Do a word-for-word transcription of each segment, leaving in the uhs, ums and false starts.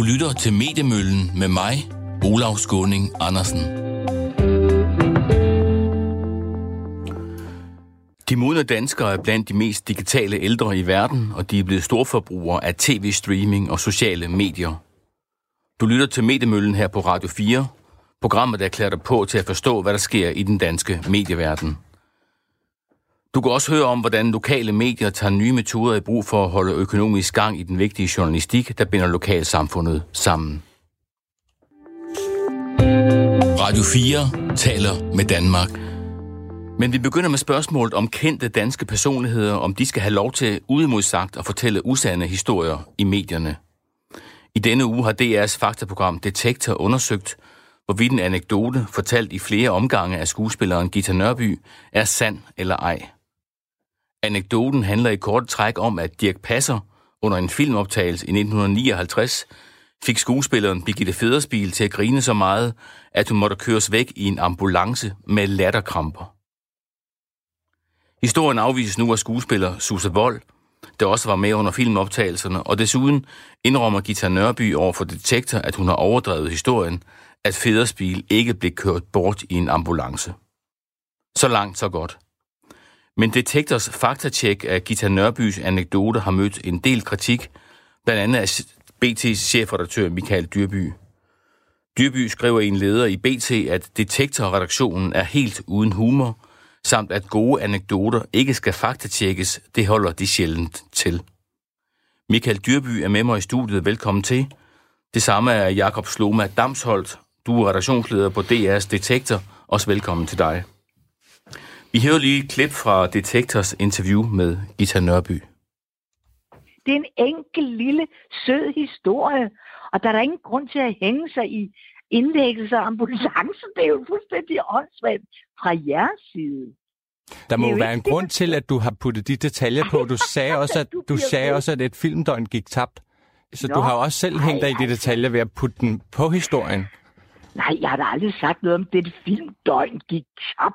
Du lytter til Mediemøllen med mig, Olav Skåning Andersen. De modne danskere er blandt de mest digitale ældre i verden, og de er blevet storforbrugere af tv-streaming og sociale medier. Du lytter til Mediemøllen her på Radio fire, programmet der klæder dig på til at forstå, hvad der sker i den danske medieverden. Du kan også høre om, hvordan lokale medier tager nye metoder i brug for at holde økonomisk gang i den vigtige journalistik, der binder lokalsamfundet sammen. Radio fire taler med Danmark. Men vi begynder med spørgsmålet om kendte danske personligheder, om de skal have lov til uimodsagt at fortælle usande historier i medierne. I denne uge har D R's faktaprogram Detektor undersøgt, hvorvidt en anekdote, fortalt i flere omgange af skuespilleren Gitte Nørby, er sand eller ej. Anekdoten handler i kort træk om, at Dirch Passer under en filmoptagelse i nitten nioghalvtreds fik skuespilleren Birgitte Federspiel til at grine så meget, at hun måtte køres væk i en ambulance med latterkramper. Historien afvises nu af skuespiller Susse Vold, der også var med under filmoptagelserne, og desuden indrømmer Gitte Nørby over for Detektor, at hun har overdrevet historien, at Federspiel ikke blev kørt bort i en ambulance. Så langt, så godt. Men Detektors faktatjek af Gitte Nørbys anekdote har mødt en del kritik, blandt andet af B T's chefredaktør Michael Dyrby. Dyrby skriver i en leder i B T, at Detektorredaktionen er helt uden humor, samt at gode anekdoter ikke skal faktatjekkes, det holder de sjældent til. Michael Dyrby er med mig i studiet, velkommen til. Det samme er Jakob Sloma Damsholt. Du er redaktionsleder på D R's Detektor. Også velkommen til dig. Vi hører lige et klip fra Detektors interview med Gitte Nørby. Det er en enkel, lille, sød historie, og der er der ingen grund til at hænge sig i indlæggelser og ambulancer. Det er jo fuldstændig åndssvagt fra jeres side. Der må jo være en grund til, at du har puttet de detaljer på. Du sagde også, at, du sagde også, at et filmdøgn gik tabt. Så Nå, du har også selv hængt dig i de detaljer ved at putte den på historien. Nej, jeg har da aldrig sagt noget om det filmdøgn gik tabt.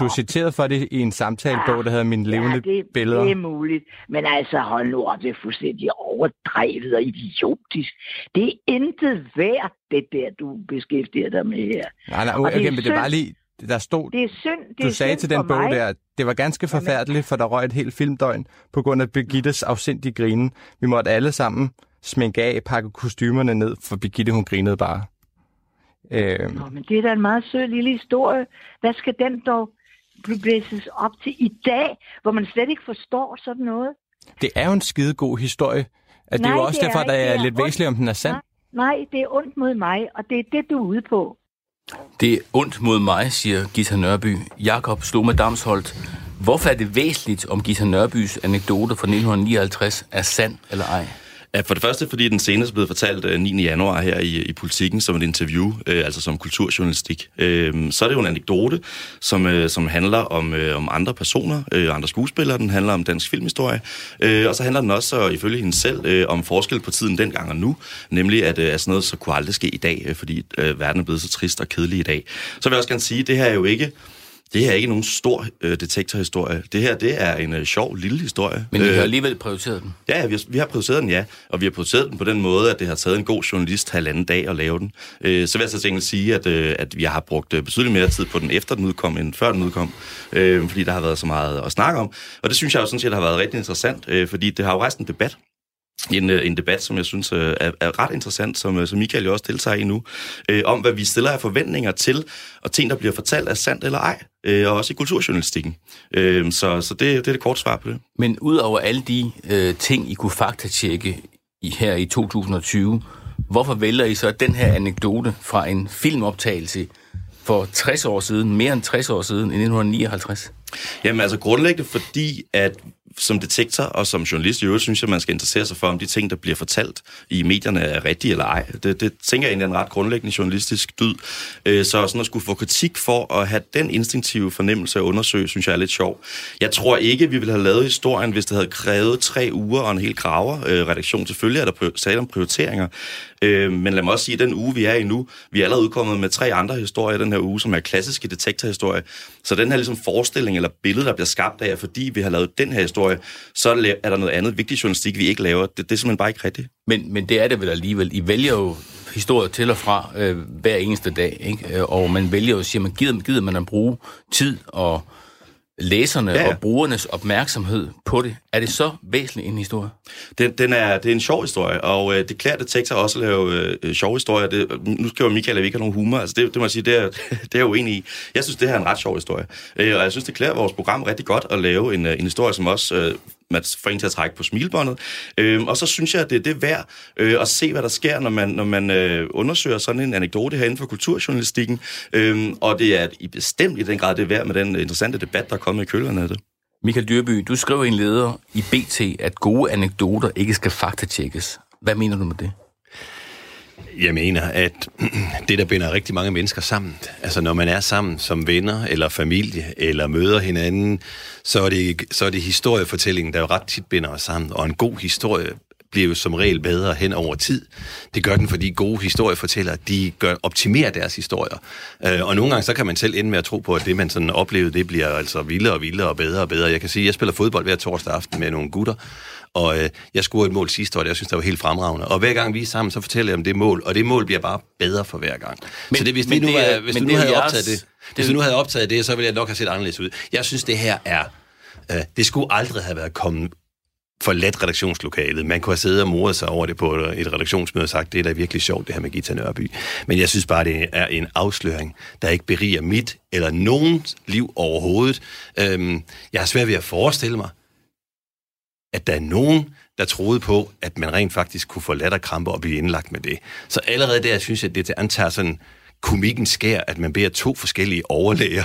Du er citeret for det i en samtale, ja, der hedder Mine levende ja, det, billeder. Det er muligt. Men altså, hold nu op, det er fuldstændig overdrevet og idiotisk. Det er intet værd, det der, du beskæftiger dig med her. Nej, nej, okay, det men synd. Det var lige, der stod, det er synd, det du sagde til den bog mig. Der, det var ganske forfærdeligt, for der røg et helt filmdøgn på grund af Birgittes afsindige grine. Vi måtte alle sammen sminke af, pakke kostymerne ned, for Birgitte hun grinede bare. Øhm. Nå, men det er da en meget sød lille historie. Hvad skal den dog blæses op til i dag, hvor man slet ikke forstår sådan noget? Det er jo en skidegod historie. Det Nej, er jo også det er derfor, ikke. Der er, er lidt væsentligt, om den er sand. Nej, det er ondt mod mig, og det er det, du er ude på. Det er ondt mod mig, siger Gitte Nørby. Jakob Sloma Damsholt. Hvorfor er det væsentligt, om Gitte Nørbys anekdote fra nitten nioghalvtreds er sand eller ej? Ja, for det første, fordi den senest blev fortalt niende januar her i, i Politikken som et interview, øh, altså som kulturjournalistik. Øh, så er det jo en anekdote, som, øh, som handler om, øh, om andre personer, øh, andre skuespillere. Den handler om dansk filmhistorie. Øh, og så handler den også, ifølge hende selv, øh, om forskel på tiden dengang og nu. Nemlig, at, øh, at sådan noget så kunne aldrig ske i dag, øh, fordi øh, verden er blevet så trist og kedelig i dag. Så vil jeg også gerne sige, at det her er jo ikke... Det her er ikke nogen stor øh, detektorhistorie. Det her, det er en øh, sjov lille historie. Men I har alligevel prioriteret den? Ja, vi har, vi har prioriteret den, ja. Og vi har prioriteret den på den måde, at det har taget en god journalist halvanden dag at lave den. Øh, så vil jeg så tænke at sige, at, øh, at vi har brugt øh, betydeligt mere tid på den efter den udkom, end før den udkom. Øh, fordi der har været så meget at snakke om. Og det synes jeg jo sådan set har været rigtig interessant, øh, fordi det har jo rejst en debat. En, en debat, som jeg synes er, er ret interessant, som, som Michael jo også deltager i nu, øh, om hvad vi stiller af forventninger til, og ting, der bliver fortalt, er sandt eller ej, øh, og også i kulturjournalistikken. Øh, så så det, det er det korte svar på det. Men ud over alle de øh, ting, I kunne faktatjekke i, her i tyve tyve, hvorfor vælger I så den her anekdote fra en filmoptagelse for tres år siden, mere end tres år siden, end nitten nioghalvtreds? Jamen altså grundlæggende, fordi at som detektor og som journalist i øvrigt, synes jeg, man skal interessere sig for, om de ting, der bliver fortalt i medierne, er rigtige eller ej. Det, det tænker jeg egentlig er en ret grundlæggende journalistisk dyd. Så sådan at skulle få kritik for at have den instinktive fornemmelse at undersøge, synes jeg er lidt sjov. Jeg tror ikke, vi ville have lavet historien, hvis det havde krævet tre uger og en hel graverredaktion. Selvfølgelig er der tale om prioriteringer. Men lad mig også sige, at den uge, vi er i nu, vi er allerede udkommet med tre andre historier den her uge, som er klassiske detektorhistorier, Så den her ligesom forestilling eller billede, der bliver skabt af, fordi vi har lavet den her historie, så er der noget andet vigtig journalistik, vi ikke laver. Det, det er simpelthen bare ikke rigtigt. Men, men det er det vel alligevel. I vælger jo historier til og fra øh, hver eneste dag, ikke? Og man vælger jo at sige, man gider, gider man at bruge tid og læserne ja, ja. og brugernes opmærksomhed på det. Er det så væsentlig en historie? Den, den er, det er en sjov historie, og øh, det klæder Detektor også at lave øh, sjove historier. Det, nu skriver Michael, at vi ikke har nogen humor. Altså det, det må jeg sige, det er, det er jo enig i. Jeg synes, det her er en ret sjov historie. Øh, og jeg synes, det klæder vores program rigtig godt at lave en, en historie, som også... Øh, man får en til at trække på smilbåndet. Øhm, og så synes jeg, at det er det værd øh, at se, hvad der sker, når man, når man øh, undersøger sådan en anekdote herinde for kulturjournalistikken. Øhm, og det er i bestemt i den grad, det er værd med den interessante debat, der er kommet i kølgerne af det. Michael Dyrby, du skrev i en leder i B T, at gode anekdoter ikke skal faktatjekkes. Hvad mener du med det? Jeg mener, at det, der binder rigtig mange mennesker sammen, altså når man er sammen som venner eller familie eller møder hinanden, så er det, så er det historiefortællingen, der jo ret tit binder os sammen. Og en god historie bliver jo som regel bedre hen over tid. Det gør den, fordi gode historiefortællere, de gør, optimerer deres historier. Og nogle gange, så kan man selv ende med at tro på, at det, man sådan oplevede, det bliver altså vildere og vildere og bedre og bedre. Jeg kan sige, at jeg spiller fodbold hver torsdag aften med nogle gutter, og øh, jeg scorede et mål sidste år, og jeg synes, det var helt fremragende. Og hver gang vi er sammen, så fortæller jeg om det mål, og det mål bliver bare bedre for hver gang. Men, så det, hvis, det, nu, det, hvis, du, nu havde optaget det, hvis du nu havde optaget det, så ville jeg nok have set anderledes ud. Jeg synes, det her er... Øh, det skulle aldrig have været kommet for let redaktionslokalet. Man kunne have siddet og moret sig over det på et redaktionsmøde og sagt, det er da virkelig sjovt, det her med Gitte Nørby. Men jeg synes bare, det er en afsløring, der ikke beriger mit eller nogens liv overhovedet. Øhm, jeg har svært ved at forestille mig, at der er nogen, der troede på, at man rent faktisk kunne få latterkramper og blive indlagt med det. Så allerede der, synes jeg, det antager sådan, komikken sker, at man beder to forskellige overlæger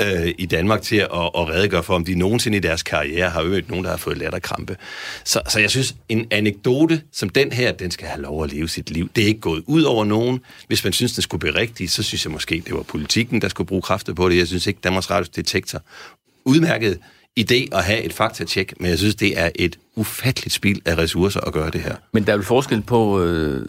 øh, i Danmark til at, at redegøre for, om de nogensinde i deres karriere har øvet nogen, der har fået latterkrampe. Så, så jeg synes, en anekdote som den her, den skal have lov at leve sit liv. Det er ikke gået ud over nogen. Hvis man synes, den skulle blive rigtig, så synes jeg måske, det var Politikken, der skulle bruge kræfter på det. Jeg synes ikke, Danmarks Radios Detektor udmærket idé at have et faktatjek, men jeg synes, det er et ufatteligt spild af ressourcer at gøre det her. Men der er vel forskel på, øh,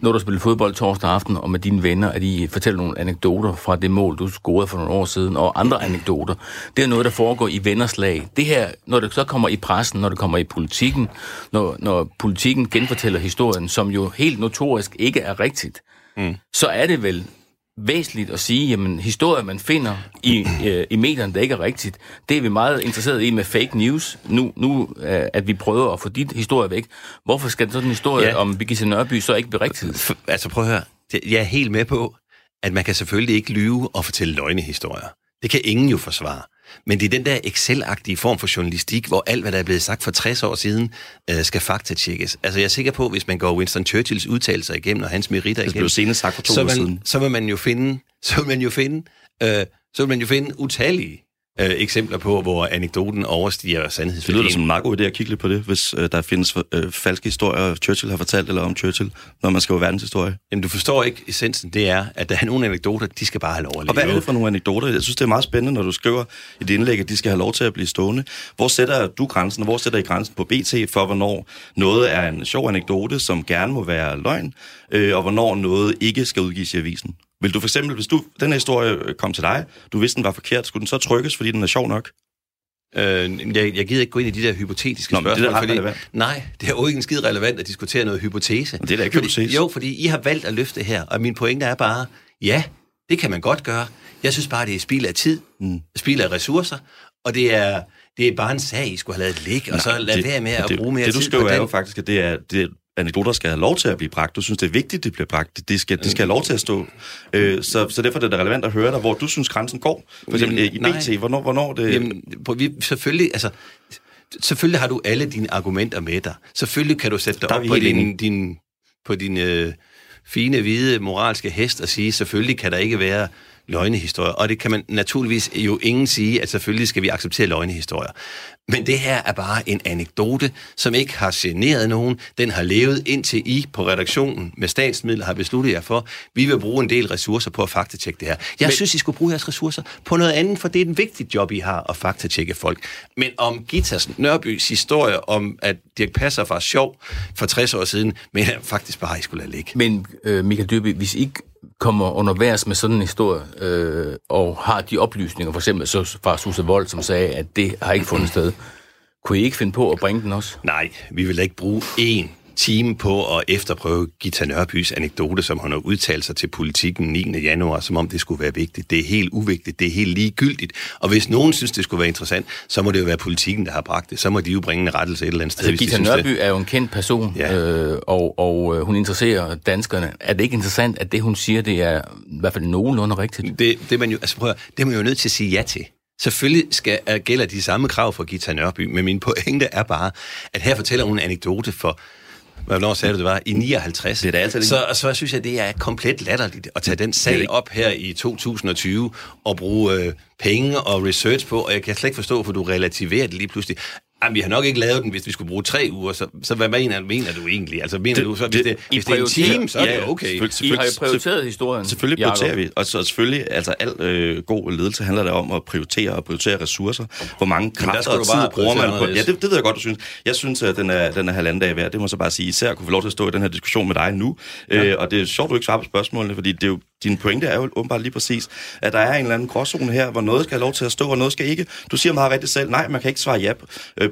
når du spiller fodbold torsdag aften, og med dine venner, at I fortæller nogle anekdoter fra det mål, du scorede for nogle år siden, og andre anekdoter. Det er noget, der foregår i vennerslag. Det her, når det så kommer i pressen, når det kommer i Politikken, når, når Politikken genfortæller historien, som jo helt notorisk ikke er rigtigt, mm. så er det vel... væsentligt at sige, jamen, historier, man finder i, øh, i medierne, der ikke er rigtigt, det er vi meget interesserede i med fake news, nu, nu øh, at vi prøver at få dit historie væk. Hvorfor skal sådan en historie ja. om Birgitte Nørby så ikke blive rigtigt? Altså, prøv at høre. Jeg er helt med på, at man kan selvfølgelig ikke lyve og fortælle løgnehistorier. Det kan ingen jo forsvare. Men det er den der Excel-agtige form for journalistik, hvor alt, hvad der er blevet sagt for tres år siden, øh, skal faktatjekkes. Altså, jeg er sikker på, hvis man går Winston Churchills udtalelser igennem, og hans meritter igennem, blev senest sagt for to så, man, siden. så vil man jo finde, så vil man jo finde, øh, så vil man jo finde utallige øh, eksempler på, hvor anekdoten overstiger sandhedsværdien. Det lyder som en meget god idé at kigge lidt på det, hvis øh, der findes øh, falske historier, Churchill har fortalt, eller om Churchill, når man skriver verdenshistorie. Jamen, du forstår ikke essensen, det er, at der er nogle anekdoter, de skal bare have lov at leve. Og hvad er det for nogle anekdoter? Jeg synes, det er meget spændende, når du skriver i dit indlæg, at de skal have lov til at blive stående. Hvor sætter du grænsen, og hvor sætter I grænsen på B T for, hvornår noget er en sjov anekdote, som gerne må være løgn, øh, og hvornår noget ikke skal udgives i avisen? Vil du for eksempel, hvis du, den her historie kom til dig, du vidste, den var forkert, skulle den så trykkes, fordi den er sjov nok? Øh, jeg, jeg gider ikke gå ind i de der hypotetiske Nå, spørgsmål. Det er fordi, nej, det er jo ikke en skid relevant at diskutere noget hypotese. Men det er da ikke fordi, hypotese. Jo, fordi I har valgt at løfte her, og min pointe er bare, ja, det kan man godt gøre. Jeg synes bare, det er spild af tid, mm. spild af ressourcer, og det er... Det er bare en sag, I skulle have lavet ligge, og så lad det, være med at det, bruge mere det, tid på den. Det, du skriver jo faktisk, at det er, det anekdoter skal have lov til at blive bragt. Du synes, det er vigtigt, det bliver bragt. Det skal, det skal have lov til at stå. Øh, så, så derfor er det relevant at høre dig, hvor du synes, grænsen går. For eksempel i B T, hvornår, hvornår det... Jamen, vi, selvfølgelig, altså, selvfølgelig har du alle dine argumenter med dig. Selvfølgelig kan du sætte dig op på din, din, på din øh, fine, hvide, moralske hest og sige, selvfølgelig kan der ikke være... løgnehistorier, og det kan man naturligvis jo ingen sige, at selvfølgelig skal vi acceptere løgnehistorier. Men det her er bare en anekdote, som ikke har generet nogen. Den har levet indtil I på redaktionen med statsmidler har besluttet jer for, vi vil bruge en del ressourcer på at faktatjekke det her. Jeg men, synes, I skulle bruge jeres ressourcer på noget andet, for det er et vigtigt job, I har at faktatjekke folk. Men om Gitte Nørbys historie om, at Dirch Passer var sjov for tres år siden, men faktisk bare, I skulle lade ligge. Men øh, Michael Dyrby, hvis ikke kommer undervejs med sådan en historie, øh, og har de oplysninger, for eksempel så fra Susse Vold, som sagde, at det har ikke fundet sted. Kunne I ikke finde på at bringe den også? Nej, vi vil ikke bruge én time på at efterprøve Gitte Nørbys anekdote, som hun har udtalt sig til Politikken niende januar, som om det skulle være vigtigt. Det er helt uvigtigt, det er helt ligegyldigt. Og hvis nogen synes, det skulle være interessant, så må det jo være Politikken, der har bragt det. Så må de jo bringe en rettelse et eller andet sted. Altså, Gitte Nørby er jo en kendt person, ja. øh, og, og hun interesserer danskerne. Er det ikke interessant, at det, hun siger, det er i hvert fald nogenlunde rigtigt? Det, det, man, jo, altså, prøv at, det man jo nødt til at sige ja til. Selvfølgelig skal, uh, gælder de samme krav for Gitte Nørby, men min pointe er bare, at her fortæller hun en anekdote for hvornår sagde du, det var? I nioghalvtreds. Det er altid, så, så synes jeg, det er komplet latterligt at tage den sag op her i to tusind og tyve og bruge øh, penge og research på, og jeg kan slet ikke forstå, for du relativerer det lige pludselig. Jamen, vi har nok ikke lavet den, hvis vi skulle bruge tre uger, så, så hvad mener, mener du egentlig? Altså, mener det, du, så, hvis, det, det, hvis det er en time, så er det okay. Selvfølgelig, selvfølgelig, I har jo prioriteret historien. Selvfølgelig prioriterer vi, og så selvfølgelig, altså al øh, god ledelse handler der om at prioritere og prioritere ressourcer. Hvor mange kræfter og tid bruger man på? Ja, det, det ved jeg godt, du synes. Jeg synes, at den er, den er halvanden dag værd. Det må jeg så bare sige. Især kunne få lov til at stå i den her diskussion med dig nu. Ja. Øh, og det er sjovt, du ikke svarer på spørgsmålene, fordi det er jo, din pointe er jo åbenbart lige præcis, at der er en eller anden gråzone her, hvor noget skal have lov til at stå, og noget skal ikke. Du siger meget rigtigt selv, nej, man kan ikke svare ja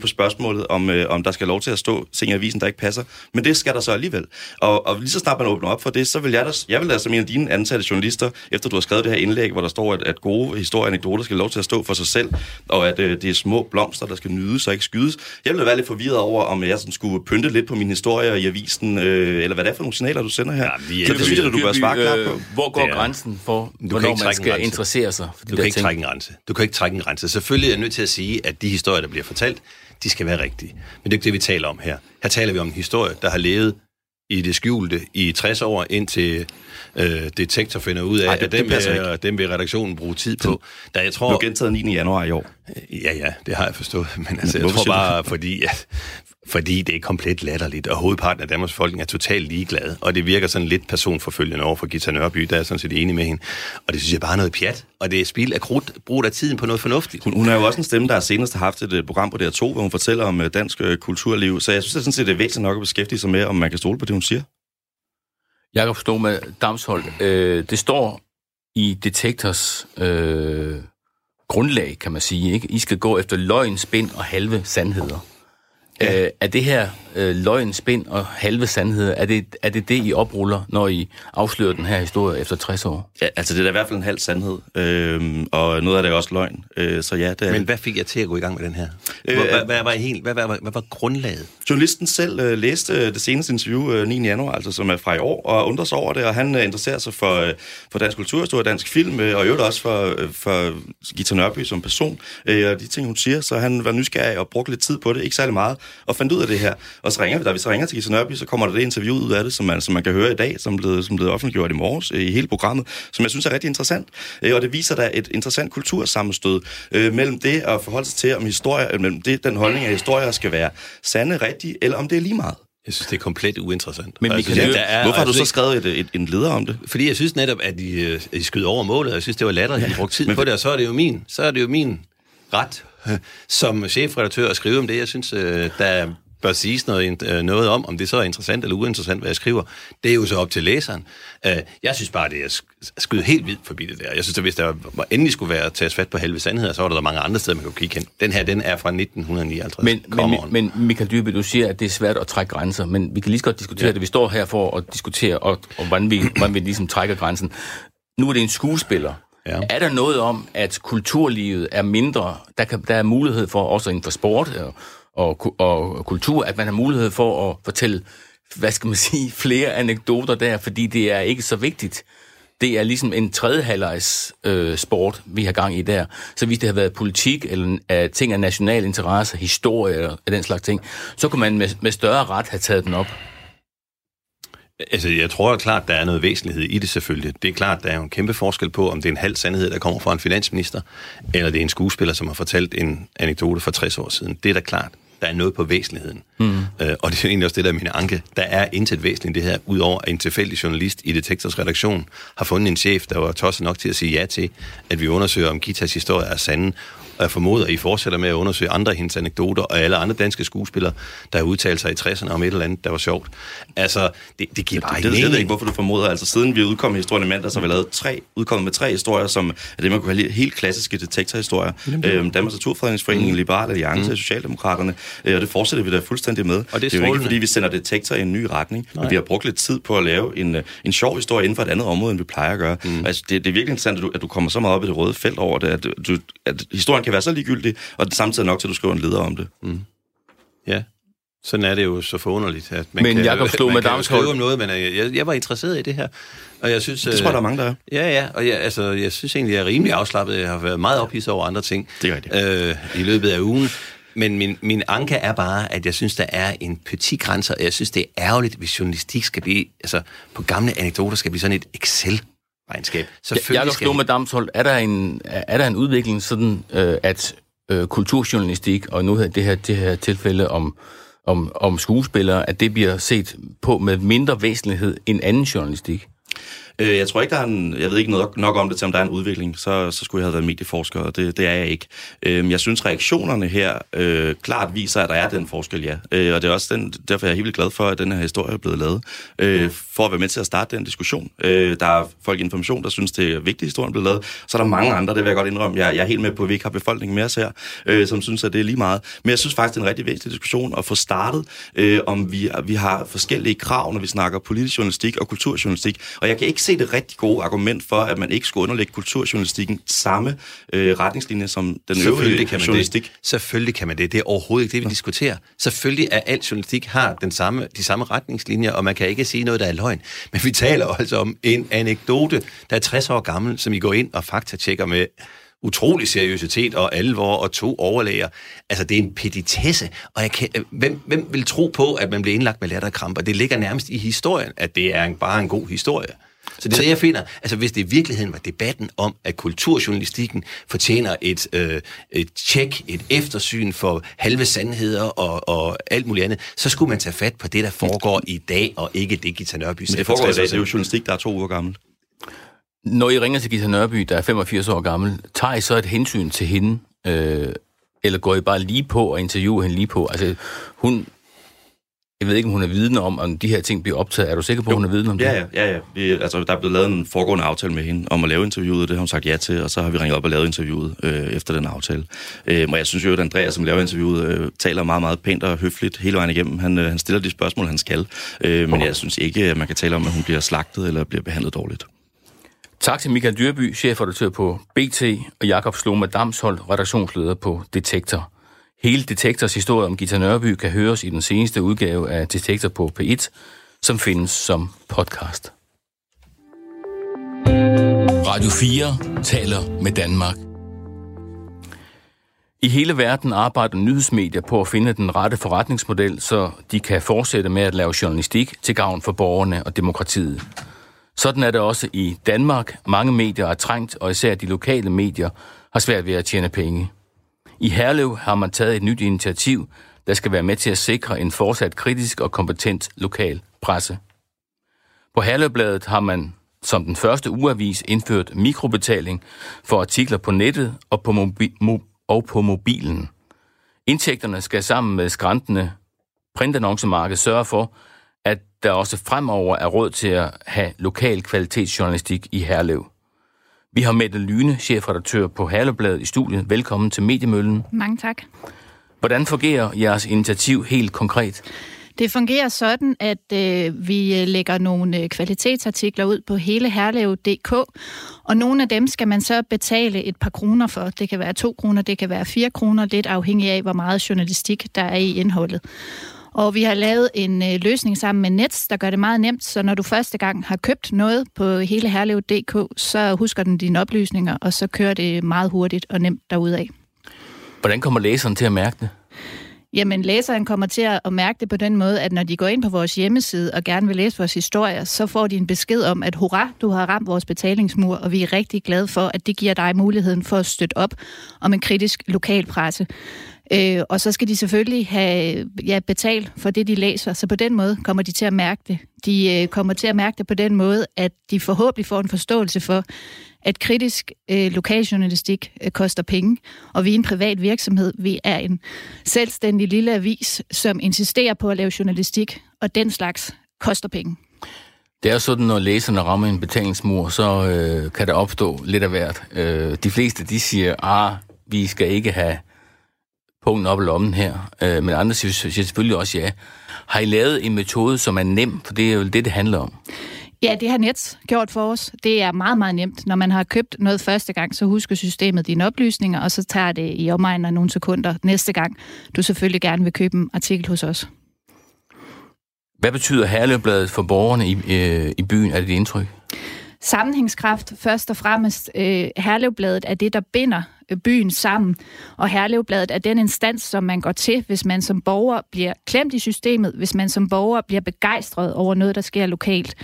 på spørgsmålet, om, øh, om der skal lov til at stå ting i avisen, der ikke passer. Men det skal der så alligevel. Og, og lige så snart man åbner op for det, så vil jeg da, jeg vil da som en af dine ansatte journalister, efter du har skrevet det her indlæg, hvor der står, at, at gode historier og anekdoter skal lov til at stå for sig selv, og at øh, det er små blomster, der skal nydes og ikke skydes. Jeg ville være lidt forvirret over, om jeg sådan skulle pynte lidt på mine historier i avisen, øh, eller hvad det er for nogle signaler, du sender her. Ja, vi er, så det synes jeg, du bør svare klart på. Hvor går grænsen for, hvornår man skal interessere sig for de der ting? Du kan ikke trække en grænse. Du kan ikke trække en grænse. Selvfølgelig er jeg nødt til at sige, at de historier, der bliver fortalt, de skal være rigtige. Men det er ikke det, vi taler om her. Her taler vi om en historie, der har levet i det skjulte i tres år, indtil øh, Detektor finder ud af, Ej, det, at dem, det vil, dem vil redaktionen bruge tid på. Da jeg tror, du gentaget niende januar i år. Ja, ja, det har jeg forstået. Men altså, jeg tror bare, fordi... at Fordi det er komplet latterligt, og hovedparten af Danmarks befolkning er totalt ligeglad, og det virker sådan lidt personforfølgende over for Gitte Nørby, der er sådan set enig med hende. Og det synes jeg bare er noget pjat, og det er spild af krudt, brugt af tiden på noget fornuftigt. Hun, hun er jo også en stemme, der har senest haft et program på D R to, hvor hun fortæller om dansk kulturliv, så jeg synes, det er sådan set det er væsentligt nok at beskæftige sig med, om man kan stole på det, hun siger. Jakob Sloma Damsholt, øh, det står i Detektors øh, grundlag, kan man sige, ikke? I skal gå efter løgn, spin og halve sandheder. Ja. Øh, er det her øh, løgn, spin og halve sandheder, er det, er det det, I opruller, når I afslører den her historie efter tres år? Ja, altså det er da i hvert fald en halv sandhed, øh, og noget af det er også løgn, øh, så ja, det er... Men hvad fik jeg til at gå i gang med den her? Hvad var grundlaget? Journalisten selv øh, læste det seneste interview øh, niende januar, altså som er fra i år, og undrer sig over det, og han øh, interesserer sig for, øh, for dansk kulturhistorie, dansk film, øh, og i øvrigt også for, øh, for Gitte Nørby som person, øh, og de ting, hun siger, så han var nysgerrig og brugte lidt tid på det, ikke særlig meget, og fandt ud af det her. Og så ringer vi, da vi så ringer til Gitte Nørby, så kommer der det interview ud af det, som man, som man kan høre i dag, som blev, som blev offentliggjort i morges i hele programmet, som jeg synes er rigtig interessant. Og det viser da et interessant kultursammenstød øh, mellem det at forholde sig til, om historier, mellem det, den holdning, at historier skal være sande, rigtige, eller om det er lige meget. Jeg synes, det er komplet uinteressant. Men altså, Michael, er, hvorfor har du så skrevet et, et, en leder om det? Fordi jeg synes netop, at I, I skyder over målet, og jeg synes, det var latter, at I brugte tid på det, og så er det jo min, så er det jo min ret som chefredaktør at skrive om det. Jeg synes, der bør siges noget, noget om, om det så er interessant eller uinteressant, hvad jeg skriver. Det er jo så op til læseren. Jeg synes bare, det er skudt helt vildt forbi det der. Jeg synes, at hvis der endelig skulle være tages fat på halve sandheder, så var der mange andre steder, man kunne kigge hen. Den her, den er fra nitten nioghalvtreds. Men, men, men Michael Dyrby, du siger, at det er svært at trække grænser, men vi kan lige så godt diskutere ja. det. Vi står her for at diskutere, og, og hvordan, vi, hvordan vi ligesom trækker grænsen. Nu er det en skuespiller. Ja. Er der noget om, at kulturlivet er mindre, der, kan, der er mulighed for, også inden for sport og, og, og kultur, at man har mulighed for at fortælle, hvad skal man sige, flere anekdoter der, fordi det er ikke så vigtigt. Det er ligesom en tredjehalvlejs øh, sport, vi har gang i der. Så hvis det har været politik, eller uh, ting af national interesse, historie, eller den slags ting, så kunne man med, med større ret have taget den op. Altså, jeg tror at klart, der er noget væsentlighed i det selvfølgelig. Det er klart, der er jo en kæmpe forskel på, om det er en halv sandhed, der kommer fra en finansminister, eller det er en skuespiller, som har fortalt en anekdote for tres år siden. Det er da klart. Der er noget på væsentligheden. Mm. Øh, og det er egentlig også det, der er min anke. Der er intet væsentligt det her, udover at en tilfældig journalist i Detektors redaktion har fundet en chef, der var tosset nok til at sige ja til, at vi undersøger, om Gittas historie er sande, og jeg formoder, at I fortsætter med at undersøge andre hendes anekdoter og alle andre danske skuespillere, der har udtalt sig i tresserne om et eller andet, der var sjovt. Altså, det, det giver bare ikke mening. Det ved jeg ikke, hvorfor du formoder. Altså, siden vi udkom med historien i mandag, så har vi lavet tre, udkommet med tre historier, som er det, man kunne have helt klassiske detektorhistorier. Øhm, Danmarks Naturfredningsforening, mm. Liberal Alliance, mm. Socialdemokraterne, øh, og det fortsætter vi da fuldstændig med. Og det er, det er jo ikke, fordi vi sender detektor i en ny retning, nej, men vi har brugt lidt tid på at lave en, en sjov historie inden for et andet område, end vi plejer at gøre. Mm. Altså, det, det er virkelig interessant, at du, at du kommer så meget op i det røde felt over det, at, du, at historien kan være så ligegyldig, og samtidig nok til, at du skriver en leder om det. Mm. Ja. Sådan er det jo så forunderligt, at man men kan, Jakob Sloma Damsholt skrive om noget, men jeg, jeg var interesseret i det her, og jeg synes... Det tror jeg, der er mange, der er. Ja, ja, og jeg, altså, jeg synes egentlig, jeg er rimelig afslappet. Jeg har været meget ophidset over andre ting øh, i løbet af ugen. Men min, min anke er bare, at jeg synes, der er en petit grænse, og jeg synes, det er ærgerligt, hvis journalistik skal blive... Altså, på gamle anekdoter skal blive sådan et Excel-regnskab. Jakob Sloma Damsholt, er der en, er der en udvikling sådan, øh, at øh, kulturjournalistik, og nu hedder det her, det her tilfælde om... Om, om skuespillere, at det bliver set på med mindre væsentlighed end anden journalistik? Øh, jeg tror ikke, der er en... Jeg ved ikke noget, nok om det til, om der er en udvikling. Så, så skulle jeg have været medieforsker, og det, det er jeg ikke. Øh, jeg synes, reaktionerne her øh, klart viser, at der er den forskel, ja. Øh, og det er også den, derfor, jeg er helt vildt glad for, at den her historie er blevet lavet. Øh, for at være med til at starte den diskussion. Øh, der er folk i Information, der synes, det er vigtigt, at historien er blevet lavet. Så er der mange andre, det vil jeg godt indrømme. Jeg, jeg er helt med på, at vi ikke har befolkningen med os her, øh, som synes, at det er lige meget. Men jeg synes faktisk, det er en rigtig vigtig diskussion at få startet, øh, om vi, vi har forskellige krav, når vi snakker politisk journalistik og kulturjournalistik. Og jeg kan ikke se det rigtig gode argument for, at man ikke skulle underlægge kulturjournalistikken samme øh, retningslinje som den øvrige journalistik. Det. Selvfølgelig kan man det. Det er overhovedet ikke det, vi diskuterer. Selvfølgelig er al journalistik har den samme, de samme retningslinjer, og man kan ikke sige noget, der er løgn. Men vi taler altså om en anekdote, der er tres år gammel, som I går ind og faktatjekker med utrolig seriøsitet og alvor og to overlæger. Altså, det er en petitesse, og jeg kan, hvem, hvem vil tro på, at man bliver indlagt med latterkramper? Det ligger nærmest i historien, at det er en, bare en god historie. Så det er, jeg finder, altså hvis det i virkeligheden var debatten om, at kulturjournalistikken fortjener et øh, et tjek, et eftersyn for halve sandheder og, og alt muligt andet, så skulle man tage fat på det, der foregår i dag, og ikke det, Gitte Nørby siger. Men det foregår i dag, det er jo journalistik, der er to uger gammel. Når I ringer til Gitte Nørby, der er femogfirs år gammel, tager I så et hensyn til hende, øh, eller går I bare lige på og interviewer hende lige på? Altså, hun... Jeg ved ikke, om hun er vidne om, om de her ting bliver optaget. Er du sikker på, jo, hun er vidne om det? Ja, ja, ja. Vi, altså, der er blevet lavet en foregående aftale med hende om at lave interviewet, og det har hun sagt ja til, og så har vi ringet op og lavet interviewet øh, efter den aftale. Øh, og jeg synes jo, at Andreas, som laver interviewet, øh, taler meget, meget pænt og høfligt hele vejen igennem. Han, øh, han stiller de spørgsmål, han skal. Øh, men jeg synes ikke, at man kan tale om, at hun bliver slagtet eller bliver behandlet dårligt. Tak til Michael Dyrby, chefredaktør på B T, og Jakob Sloma Damsholt, redaktionsleder på Detektor. Hele Detektors historie om Gitte Nørby kan høres i den seneste udgave af Detektor på P et, som findes som podcast. Radio fire taler med Danmark. I hele verden arbejder nyhedsmedier på at finde den rette forretningsmodel, så de kan fortsætte med at lave journalistik til gavn for borgerne og demokratiet. Sådan er det også i Danmark. Mange medier er trængt, og især de lokale medier har svært ved at tjene penge. I Herlev har man taget et nyt initiativ, der skal være med til at sikre en fortsat kritisk og kompetent lokal presse. På Herlevbladet har man som den første ugeavis indført mikrobetaling for artikler på nettet og på, mobi- mo- og på mobilen. Indtægterne skal sammen med skrantende printannoncemarked sørge for, at der også fremover er råd til at have lokal kvalitetsjournalistik i Herlev. Vi har Mette Lyne, chefredaktør på Herlevbladet, i studiet. Velkommen til Mediemøllen. Mange tak. Hvordan fungerer jeres initiativ helt konkret? Det fungerer sådan, at øh, vi lægger nogle kvalitetsartikler ud på hele herlev punktum d k, og nogle af dem skal man så betale et par kroner for. Det kan være to kroner, det kan være fire kroner, lidt afhængig af, hvor meget journalistik der er i indholdet. Og vi har lavet en ø, løsning sammen med Nets, der gør det meget nemt, så når du første gang har købt noget på hele herlev punktum d k, så husker den dine oplysninger, og så kører det meget hurtigt og nemt derudaf. Hvordan kommer læseren til at mærke det? Jamen, læseren kommer til at mærke det på den måde, at når de går ind på vores hjemmeside og gerne vil læse vores historier, så får de en besked om, at hurra, du har ramt vores betalingsmur, og vi er rigtig glade for, at det giver dig muligheden for at støtte op om en kritisk lokalpresse. Øh, og så skal de selvfølgelig have ja, betalt for det, de læser. Så på den måde kommer de til at mærke det. De øh, kommer til at mærke det på den måde, at de forhåbentlig får en forståelse for, at kritisk øh, lokaljournalistik øh, koster penge. Og vi er en privat virksomhed. Vi er en selvstændig lille avis, som insisterer på at lave journalistik, og den slags koster penge. Det er sådan, når læserne rammer en betalingsmur, så øh, kan der opstå lidt af hvert. Øh, de fleste, de siger, ah, vi skal ikke have punkten op i lommen her. Øh, men andre siger, siger selvfølgelig også ja. Har I lavet en metode, som er nem? For det er jo det, det handler om. Ja, det har Nets gjort for os. Det er meget, meget nemt. Når man har købt noget første gang, så husker systemet dine oplysninger, og så tager det i omegn af nogle sekunder næste gang, du selvfølgelig gerne vil købe en artikel hos os. Hvad betyder Herlevbladet for borgerne i, øh, i byen? Er det dit indtryk? Sammenhængskraft først og fremmest. Øh, Herlevbladet er det, der binder byen sammen, og Herlevbladet er den instans, som man går til, hvis man som borger bliver klemt i systemet, hvis man som borger bliver begejstret over noget, der sker lokalt.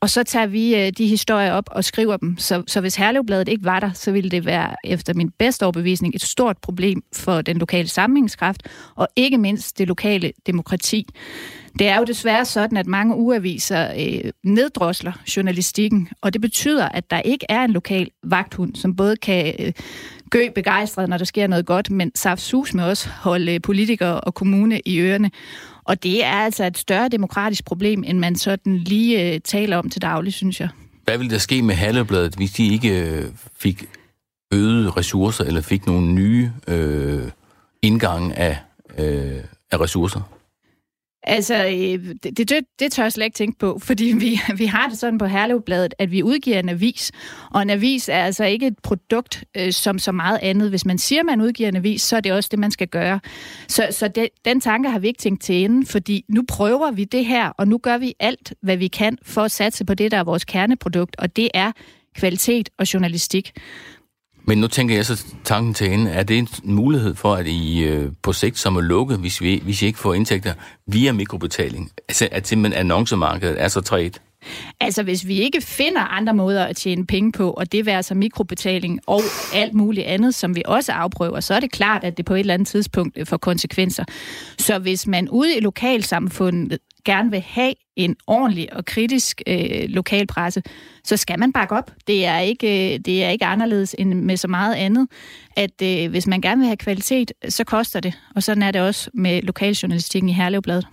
Og så tager vi øh, de historier op og skriver dem. Så, så hvis Herlevbladet ikke var der, så ville det være, efter min bedste overbevisning, et stort problem for den lokale sammenhængskraft, og ikke mindst det lokale demokrati. Det er jo desværre sådan, at mange ugeaviser øh, neddrosler journalistikken, og det betyder, at der ikke er en lokal vagthund, som både kan øh, gø begejstret, når der sker noget godt, men saftsus med også holde politikere og kommune i ørerne. Og det er altså et større demokratisk problem, end man sådan lige øh, taler om til daglig, synes jeg. Hvad ville der ske med Herlevbladet, hvis de ikke øh, fik øgede ressourcer, eller fik nogle nye øh, indgange af, øh, af ressourcer? Altså, det, det, det tør jeg slet ikke tænke på, fordi vi, vi har det sådan på Herlevbladet, at vi udgiver en avis, og en avis er altså ikke et produkt øh, som så meget andet. Hvis man siger, man udgiver en avis, så er det også det, man skal gøre. Så, så det, den tanke har vi ikke tænkt til enden, fordi nu prøver vi det her, og nu gør vi alt, hvad vi kan for at satse på det, der er vores kerneprodukt, og det er kvalitet og journalistik. Men nu tænker jeg så tanken til ende, er det en mulighed for, at I øh, på sigt som er lukket, hvis, vi, hvis I ikke får indtægter via mikrobetaling? Altså, at simpelthen annoncemarkedet er så træt? Altså, hvis vi ikke finder andre måder at tjene penge på, og det vil altså mikrobetaling og alt muligt andet, som vi også afprøver, så er det klart, at det på et eller andet tidspunkt får konsekvenser. Så hvis man ude i lokalsamfundet gerne vil have en ordentlig og kritisk øh, lokalpresse, så skal man bakke op. Det er ikke, øh, det er ikke anderledes end med så meget andet, at øh, hvis man gerne vil have kvalitet, så koster det. Og sådan er det også med lokaljournalistikken i Herlevbladet.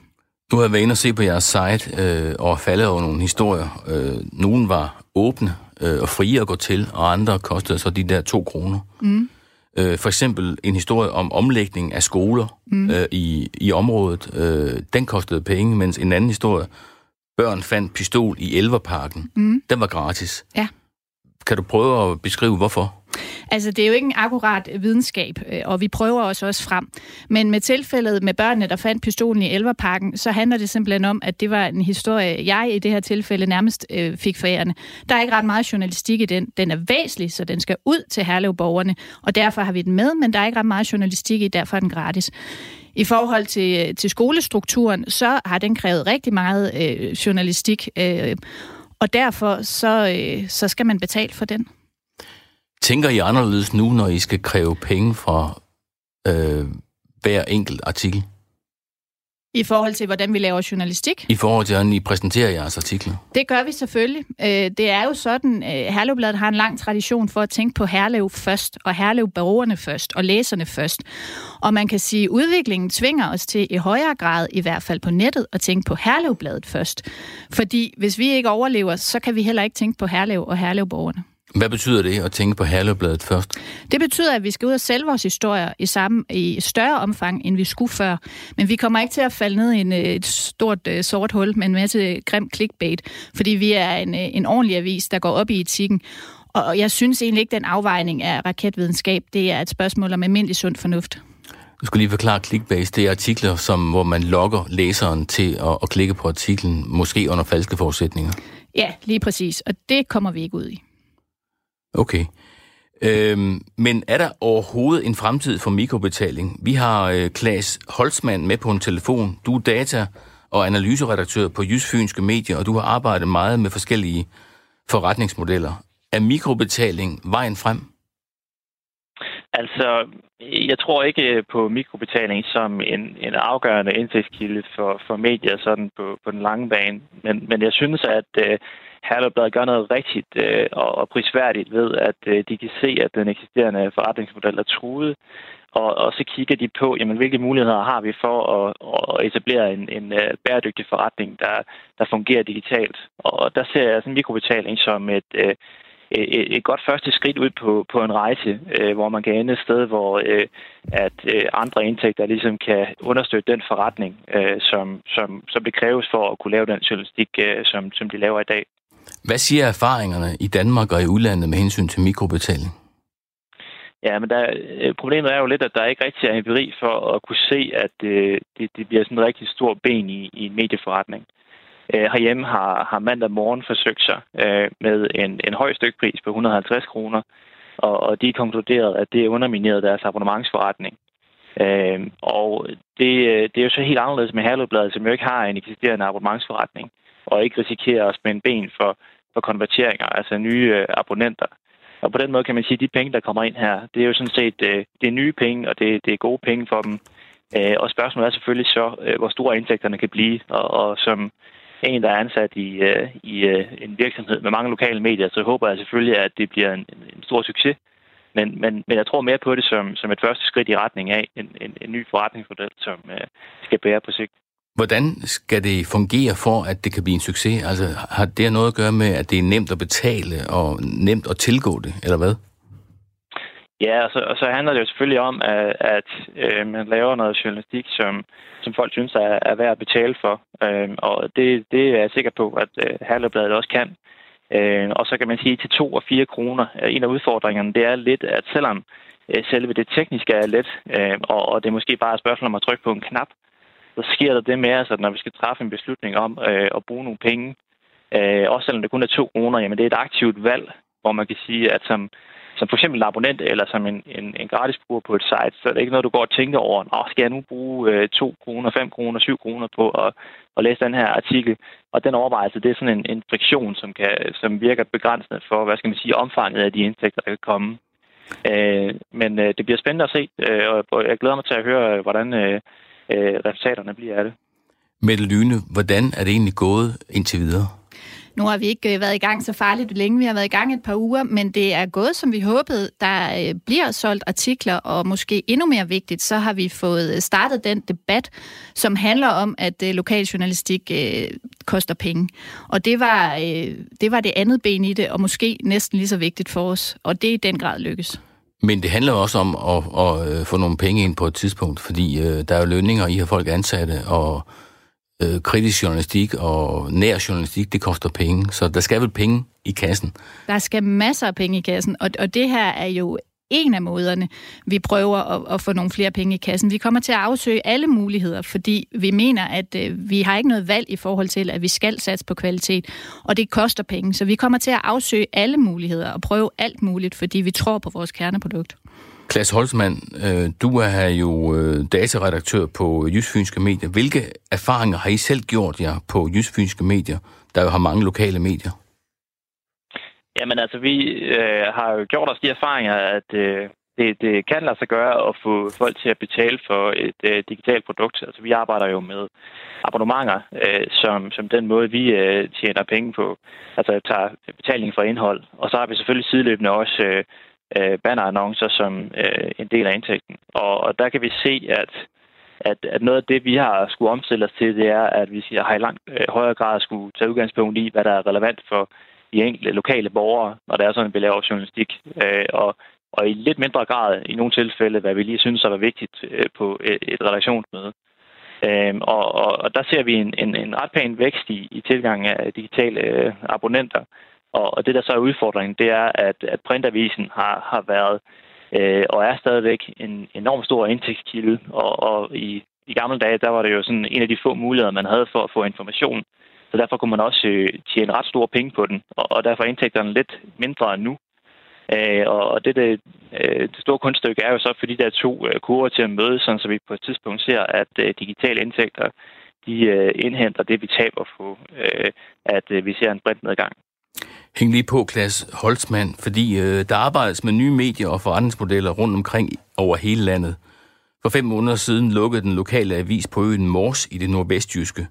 Nu har jeg været inde og se på jeres site øh, og faldet over nogle historier. Øh, nogle var åbne øh, og frie at gå til, og andre kostede så de der to kroner. Mm. Øh, for eksempel en historie om omlægning af skoler mm. øh, i, i området. Øh, den kostede penge, mens en anden historie, børn fandt pistol i Elverparken, mm. den var gratis. Ja. Kan du prøve at beskrive, hvorfor? Altså, det er jo ikke en akkurat videnskab, og vi prøver os også frem. Men med tilfældet med børnene, der fandt pistolen i Elverparken, så handler det simpelthen om, at det var en historie, jeg i det her tilfælde nærmest øh, fik forærende. Der er ikke ret meget journalistik i den. Den er væsentlig, så den skal ud til Herlevborgerne, og derfor har vi den med, men der er ikke ret meget journalistik i, derfor er den gratis. I forhold til, til skolestrukturen, så har den krævet rigtig meget øh, journalistik, øh, og derfor så, øh, så skal man betale for den. Tænker I anderledes nu, når I skal kræve penge fra øh, hver enkelt artikel? I forhold til, hvordan vi laver journalistik? I forhold til, hvordan I præsenterer jeres artikler? Det gør vi selvfølgelig. Det er jo sådan, Herlevbladet har en lang tradition for at tænke på Herlev først, og Herlevborgerne først, og læserne først. Og man kan sige, at udviklingen tvinger os til i højere grad, i hvert fald på nettet, at tænke på Herlevbladet først. Fordi hvis vi ikke overlever, så kan vi heller ikke tænke på Herlev og Herlevborgerne. Hvad betyder det at tænke på Herlevbladet først? Det betyder, at vi skal ud og sælge vores historier i, samme, i større omfang, end vi skulle før. Men vi kommer ikke til at falde ned i en, et stort øh, sort hul med en masse grim clickbait, fordi vi er en, øh, en ordentlig avis, der går op i etikken. Og jeg synes egentlig ikke, den afvejning af raketvidenskab, det er et spørgsmål om almindelig sund fornuft. Du skal lige forklare clickbait. Det er artikler, som, hvor man lokker læseren til at, at klikke på artiklen, måske under falske forudsætninger. Ja, lige præcis. Og det kommer vi ikke ud i. Okay. Øhm, men er der overhovedet en fremtid for mikrobetaling? Vi har øh, Klaus Holtzmann med på en telefon. Du er data- og analyseredaktør på Jysk Fynske Medier, og du har arbejdet meget med forskellige forretningsmodeller. Er mikrobetaling vejen frem? Altså, jeg tror ikke på mikrobetaling som en, en afgørende indtægtskilde for, for medier sådan på, på den lange bane. Men, men jeg synes, at øh, Herlevbladet gør noget rigtigt øh, og, og prisværdigt ved, at øh, de kan se, at den eksisterende forretningsmodel er truet. Og, og så kigger de på, jamen, hvilke muligheder har vi for at, at etablere en, en bæredygtig forretning, der, der fungerer digitalt. Og der ser jeg sådan mikrobetaling som et... Øh, Et, et godt første skridt ud på, på en rejse, øh, hvor man kan ende et sted, hvor øh, at, øh, andre indtægter ligesom kan understøtte den forretning, øh, som, som, som det kræves for at kunne lave den journalistik, øh, som, som de laver i dag. Hvad siger erfaringerne i Danmark og i udlandet med hensyn til mikrobetaling? Ja, men der, problemet er jo lidt, at der ikke rigtig er empiri for at kunne se, at øh, det, det bliver sådan en rigtig stor ben i, i en medieforretning. Herhjemme har, har mandag morgen forsøgt sig øh, med en, en høj stykpris på et hundrede og halvtreds kroner, og, og de konkluderede, at det underminerede deres abonnementsforretning. Øh, og det, det er jo så helt anderledes med Herlevbladet, som jo ikke har en eksisterende abonnementsforretning, og ikke risikerer at spænde ben for, for konverteringer, altså nye øh, abonnenter. Og på den måde kan man sige, at de penge, der kommer ind her, det er jo sådan set øh, det er nye penge, og det, det er gode penge for dem. Øh, og spørgsmålet er selvfølgelig så, øh, hvor store indtægterne kan blive, og, og som... En, der er ansat i, øh, i øh, en virksomhed med mange lokale medier, så håber jeg selvfølgelig, at det bliver en, en stor succes. Men, men, men jeg tror mere på det som, som et første skridt i retning af en, en, en ny forretningsmodel, som øh, skal bære på sigt. Hvordan skal det fungere for, at det kan blive en succes? Altså, har det noget at gøre med, at det er nemt at betale og nemt at tilgå det, eller hvad? Ja, og så, og så handler det jo selvfølgelig om, at, at øh, man laver noget journalistik, som, som folk synes er, er værd at betale for. Øh, og det, det er jeg sikker på, at øh, Herlevbladet også kan. Øh, og så kan man sige, til to og fire kroner, en af udfordringerne, det er lidt, at selvom øh, selve det tekniske er let, øh, og, og det er måske bare et spørgsmål om at trykke på en knap, så sker der det med, altså, når vi skal træffe en beslutning om øh, at bruge nogle penge, øh, også selvom det kun er to kroner, jamen det er et aktivt valg, hvor man kan sige, at som... som for eksempel en abonnent eller som en, en, en gratisbruger på et site, så er det ikke noget, du går og tænker over, nå, skal jeg nu bruge øh, to kroner, fem kroner, syv kroner på at, at læse den her artikel? Og den overvejelse, det er sådan en, en friktion, som, kan, som virker begrænsende for, hvad skal man sige, omfanget af de indtægter, der kan komme. Øh, men øh, det bliver spændende at se, øh, og jeg glæder mig til at høre, hvordan øh, øh, resultaterne bliver af det. Mette Lyne, hvordan er det egentlig gået indtil videre? Nu har vi ikke været i gang så farligt længe. Vi har været i gang et par uger, men det er gået, som vi håbede. Der bliver solgt artikler, og måske endnu mere vigtigt, så har vi fået startet den debat, som handler om, at lokal journalistik øh, koster penge. Og det var, øh, det var det andet ben i det, og måske næsten lige så vigtigt for os. Og det i den grad lykkes. Men det handler også om at, at få nogle penge ind på et tidspunkt, fordi øh, der er jo lønninger, I har folk ansatte, og... kritisk journalistik og nær journalistik, det koster penge, så der skal vel penge i kassen? Der skal masser af penge i kassen, og, og det her er jo en af måderne, vi prøver at, at få nogle flere penge i kassen. Vi kommer til at afsøge alle muligheder, fordi vi mener, at øh, vi har ikke noget valg i forhold til, at vi skal satse på kvalitet, og det koster penge, så vi kommer til at afsøge alle muligheder og prøve alt muligt, fordi vi tror på vores kerneprodukt. Klaus Holtzmann, du er jo dataredaktør på Jysk Fynske Medier. Hvilke erfaringer har I selv gjort jer på Jysk Fynske Medier, der jo har mange lokale medier? Jamen altså, vi øh, har jo gjort os de erfaringer, at øh, det, det kan lade sig gøre at få folk til at betale for et øh, digitalt produkt. Altså, vi arbejder jo med abonnementer, øh, som, som den måde, vi øh, tjener penge på. Altså, tager betaling for indhold. Og så har vi selvfølgelig sideløbende også... Øh, bannerannoncer som øh, en del af indtægten. Og, og der kan vi se, at, at, at noget af det, vi har skulle omstille os til, det er, at vi siger, har i langt øh, højere grad skulle tage udgangspunkt i, hvad der er relevant for de enkelte lokale borgere, når der er sådan en belæver journalistik. Øh, og, og i lidt mindre grad, i nogle tilfælde, hvad vi lige synes er vigtigt øh, på et, et relationsmøde. Øh, og, og, og der ser vi en, en, en ret pæn vækst i, i tilgangen af digitale øh, abonnenter. Og det, der så er udfordringen, det er, at, at printavisen har, har været øh, og er stadigvæk en enorm stor indtægtskilde. Og, og i, i gamle dage, der var det jo sådan en af de få muligheder, man havde for at få information. Så derfor kunne man også øh, tjene ret store penge på den, og, og derfor er indtægterne lidt mindre end nu. Øh, og det, det, øh, det store kunststykke er jo så, fordi der er to øh, kurver til at møde, sådan så vi på et tidspunkt ser, at øh, digitale indtægter, de øh, indhenter det, vi taber på, øh, at øh, vi ser en printnedgang. Hæng lige på, Klaus Holtzmann, fordi øh, der arbejdes med nye medier og forretningsmodeller rundt omkring over hele landet. For fem måneder siden lukkede den lokale avis på øen Mors i det nordvestjyske.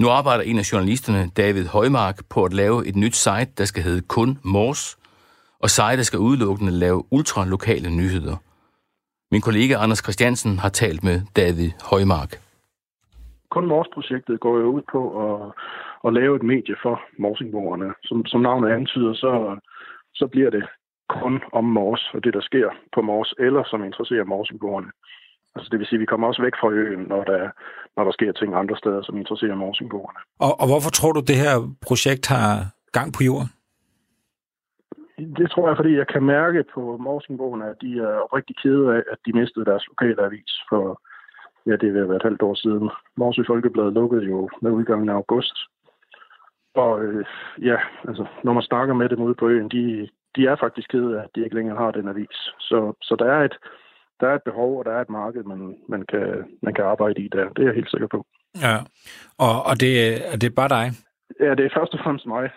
Nu arbejder en af journalisterne, David Højmark, på at lave et nyt site, der skal hedde Kun Mors, og sitet skal udelukkende lave ultralokale nyheder. Min kollega Anders Christiansen har talt med David Højmark. Kun Mors-projektet går jo ud på at, at lave et medie for morsingborgerne. Som, som navnet antyder, så, så bliver det kun om Mors og det, der sker på Mors, eller som interesserer morsingborgerne. Altså det vil sige, at vi kommer også væk fra øen, når der, når der sker ting andre steder, som interesserer morsingborgerne. Og, og hvorfor tror du, det her projekt har gang på jorden? Det tror jeg, fordi jeg kan mærke på morsingborgerne, at de er rigtig kede af, at de mistede deres lokale avis for, ja, det vil være et halvt år siden. Morsø Folkebladet lukkede jo med udgangen af august. Og øh, ja, altså, når man snakker med dem ude på øen, de, de er faktisk kede af, at de ikke længere har den avis. Så, så der er et, der er et behov, og der er et marked, man, man, kan, man kan arbejde i der. Det er jeg helt sikker på. Ja, og, og det, det er bare dig? Ja, det er først og fremmest mig.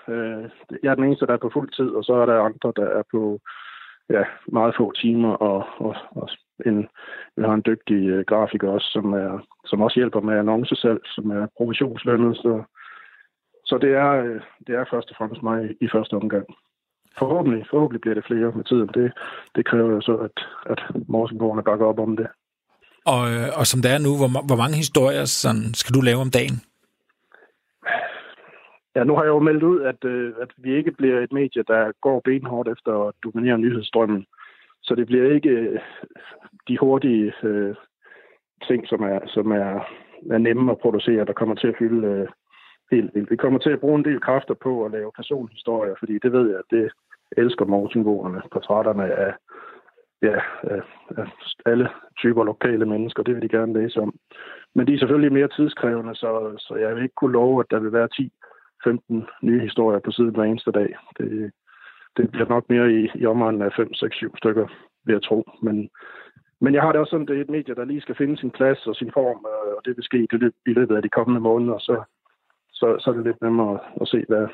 Jeg er den eneste, der er på fuld tid, og så er der andre, der er på ja, meget få timer og, og, og en, vi har en dygtig øh, grafiker også, som, er, som også hjælper med annoncesalg, som er provisionslønnet. Så, så det, er, øh, det er først og fremmest mig i, i første omgang. Forhåbentlig, forhåbentlig bliver det flere med tiden. Det, det kræver jo så, at, at morsingborgerne bakker op om det. Og, og som det er nu, hvor, hvor mange historier sådan, skal du lave om dagen? Ja, nu har jeg jo meldt ud, at, øh, at vi ikke bliver et medie, der går benhårdt efter at dominere nyhedsstrømmen. Så det bliver ikke de hurtige øh, ting, som, er, som er, er nemme at producere, der kommer til at fylde øh, helt vildt. Vi kommer til at bruge en del kræfter på at lave personhistorier, fordi det ved jeg, det elsker morsingborgerne, portrætterne af, ja, af, af alle typer lokale mennesker. Det vil de gerne læse om. Men de er selvfølgelig mere tidskrævende, så, så jeg vil ikke kunne love, at der vil være ti til femten nye historier på siden hver eneste dag. Det Det bliver nok mere i, i områden af fem, seks, syv stykker, vil jeg tro. Men, men jeg har det også sådan, det er et medie, der lige skal finde sin plads og sin form, og det vil ske i løbet af de kommende måneder, så, så, så er det lidt nemmere at se, hvad,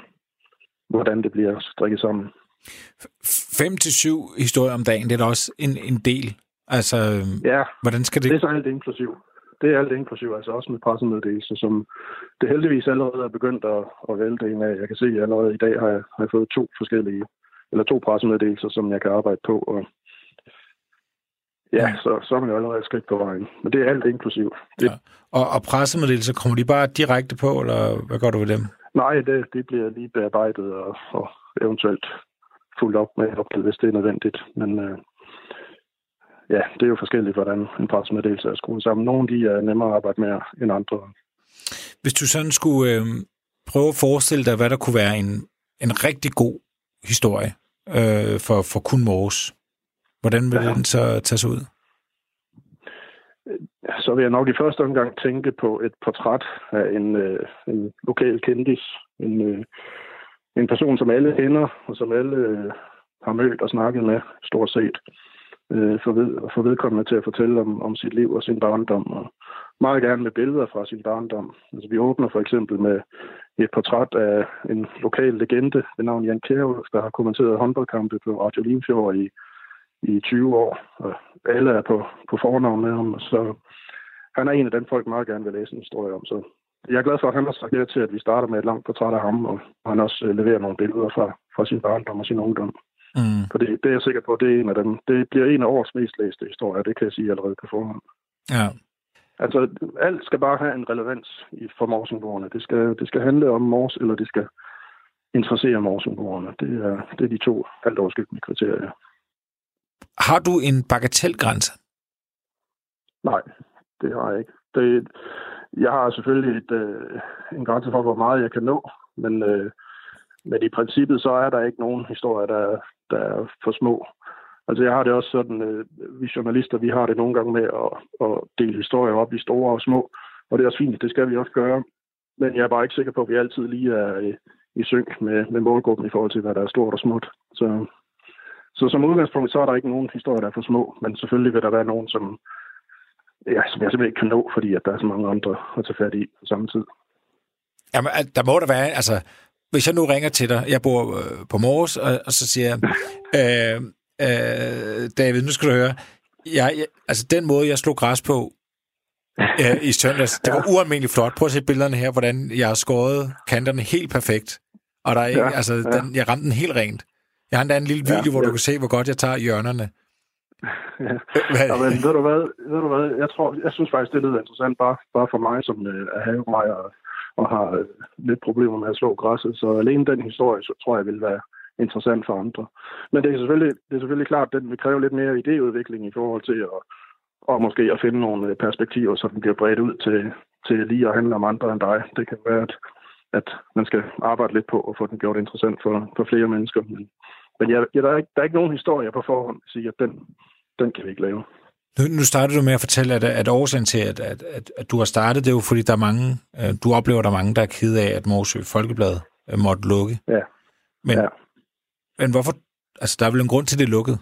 hvordan det bliver strikket sammen. fem til syv historier om dagen, det er da også en, en del. Altså, ja, hvordan skal det... det er så alt inklusiv. Det er alt inklusiv, altså også med pressemeddelelser, som det heldigvis allerede er begyndt at, at vælte en af. Jeg kan se, at allerede i dag har jeg, har jeg fået to forskellige eller to pressemeddelelser, som jeg kan arbejde på. Og ja, så, så er man jo allerede et skridt på vejen. Men det er alt inklusivt. Ja. Og, og pressemeddelelser, kommer de bare direkte på, eller hvad gør du ved dem? Nej, det, det bliver lige bearbejdet og, og eventuelt fuldt op med opgave, hvis det er nødvendigt. Men øh, ja, det er jo forskelligt, hvordan en pressemeddelelse er skruet sammen. Nogle de er nemmere at arbejde med end andre. Hvis du sådan skulle øh, prøve at forestille dig, hvad der kunne være en, en rigtig god historie øh, for, for Kun Mors. Hvordan vil ja. den så tages ud? Så vil jeg nok i første omgang tænke på et portræt af en, øh, en lokal kendis. En, øh, en person, som alle kender, og som alle øh, har mødt og snakket med, stort set. Øh, for, ved, for vedkommende til at fortælle om, om sit liv og sin barndom. Og meget gerne med billeder fra sin barndom. Altså, vi åbner for eksempel med et portræt af en lokal legende ved navn Jan Kjærhus, der har kommenteret håndboldkampe på Radio Limfjord i, i tyve år. Og alle er på, på fornavn med ham, så han er en af dem, folk meget gerne vil læse en historie om. Så jeg er glad for, at han har sagt ja til, at vi starter med et langt portræt af ham, og han også leverer nogle billeder fra, fra sin barndom og sin ungdom. Mm. For det, det er jeg sikker på, det er en af dem. Det bliver en af års mest læste historier, det kan jeg sige allerede på forhånd. Ja. Altså, alt skal bare have en relevans for morsingborgerne. Det skal, det skal handle om mors, eller det skal interessere morsingborgerne. Det er, det er de to alt overskyggende kriterier. Har du en bagatelgrænse? Nej, det har jeg ikke. Det, jeg har selvfølgelig et, øh, en grænse for, hvor meget jeg kan nå, men, øh, men i princippet så er der ikke nogen historier, der, der er for små. Altså jeg har det også sådan, øh, vi journalister, vi har det nogle gange med at, at dele historier op i store og små, og det er også fint, det skal vi også gøre, men jeg er bare ikke sikker på, at vi altid lige er i, i synk med, med målgruppen i forhold til, hvad der er stort og småt. Så, så som udgangspunkt, så er der ikke nogen historier, der er for små, men selvfølgelig vil der være nogen, som, ja, som jeg simpelthen ikke kan nå, fordi at der er så mange andre at tage fat i på samme tid. Jamen, der må der være, altså hvis jeg nu ringer til dig, jeg bor øh, på Mors, og, og så siger jeg, øh, øh, David, nu skal du høre, jeg, jeg, altså den måde, jeg slog græs på øh, i søndags, det var ualmindeligt flot. Prøv at se billederne her, hvordan jeg har skåret kanterne helt perfekt. Og der er, ja, altså, ja. Den, jeg ramte den helt rent. Jeg har en anden lille video, ja, hvor ja. du kan se, hvor godt jeg tager hjørnerne. Ja. Ja, men ved du hvad, ved du hvad? Jeg tror, jeg synes faktisk, det lyder interessant, bare, bare for mig, som øh, er havemejer og, og har øh, lidt problemer med at slå græsset. Så alene den historie, så tror jeg, vil være interessant for andre. Men det er selvfølgelig, det er selvfølgelig klart, at den vil kræve lidt mere idéudvikling i forhold til at, og måske at finde nogle perspektiver, så den bliver bredt ud til, til lige at handle om andre end dig. Det kan være, at at man skal arbejde lidt på at få den gjort interessant for, for flere mennesker. Men, men jeg, jeg, der, er ikke, der er ikke nogen historier på forhånd, at sige, at den, den kan vi ikke lave. Nu, nu startede du med at fortælle, at, at årsagen til, at, at, at, at du har startet, det er jo fordi, der er mange, du oplever, der er mange, der er ked af, at Morsø Folkebladet måtte lukke. Ja. Men, ja. men hvorfor, altså der er vel en grund til, det lukkede.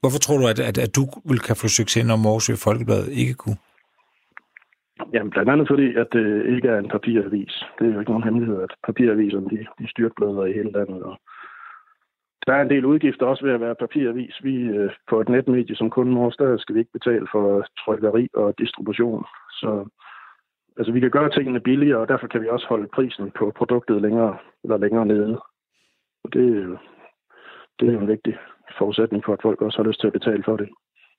Hvorfor tror du, at, at, at du vil kan få succes, når Morsø Folkebladet ikke kunne? Jamen, blandt andet fordi, at det ikke er en papiravis. Det er jo ikke nogen hemmelighed, at papiraviserne, de, de styrtbløder i hele landet. Og der er en del udgifter også ved at være papiravis. Vi øh, på et netmedie som Kun Mors, der skal vi ikke betale for trykkeri og distribution. Så altså, vi kan gøre tingene billigere, og derfor kan vi også holde prisen på produktet længere eller længere nede. Og det, det er jo en vigtig forudsætning for, at folk også har lyst til at betale for det.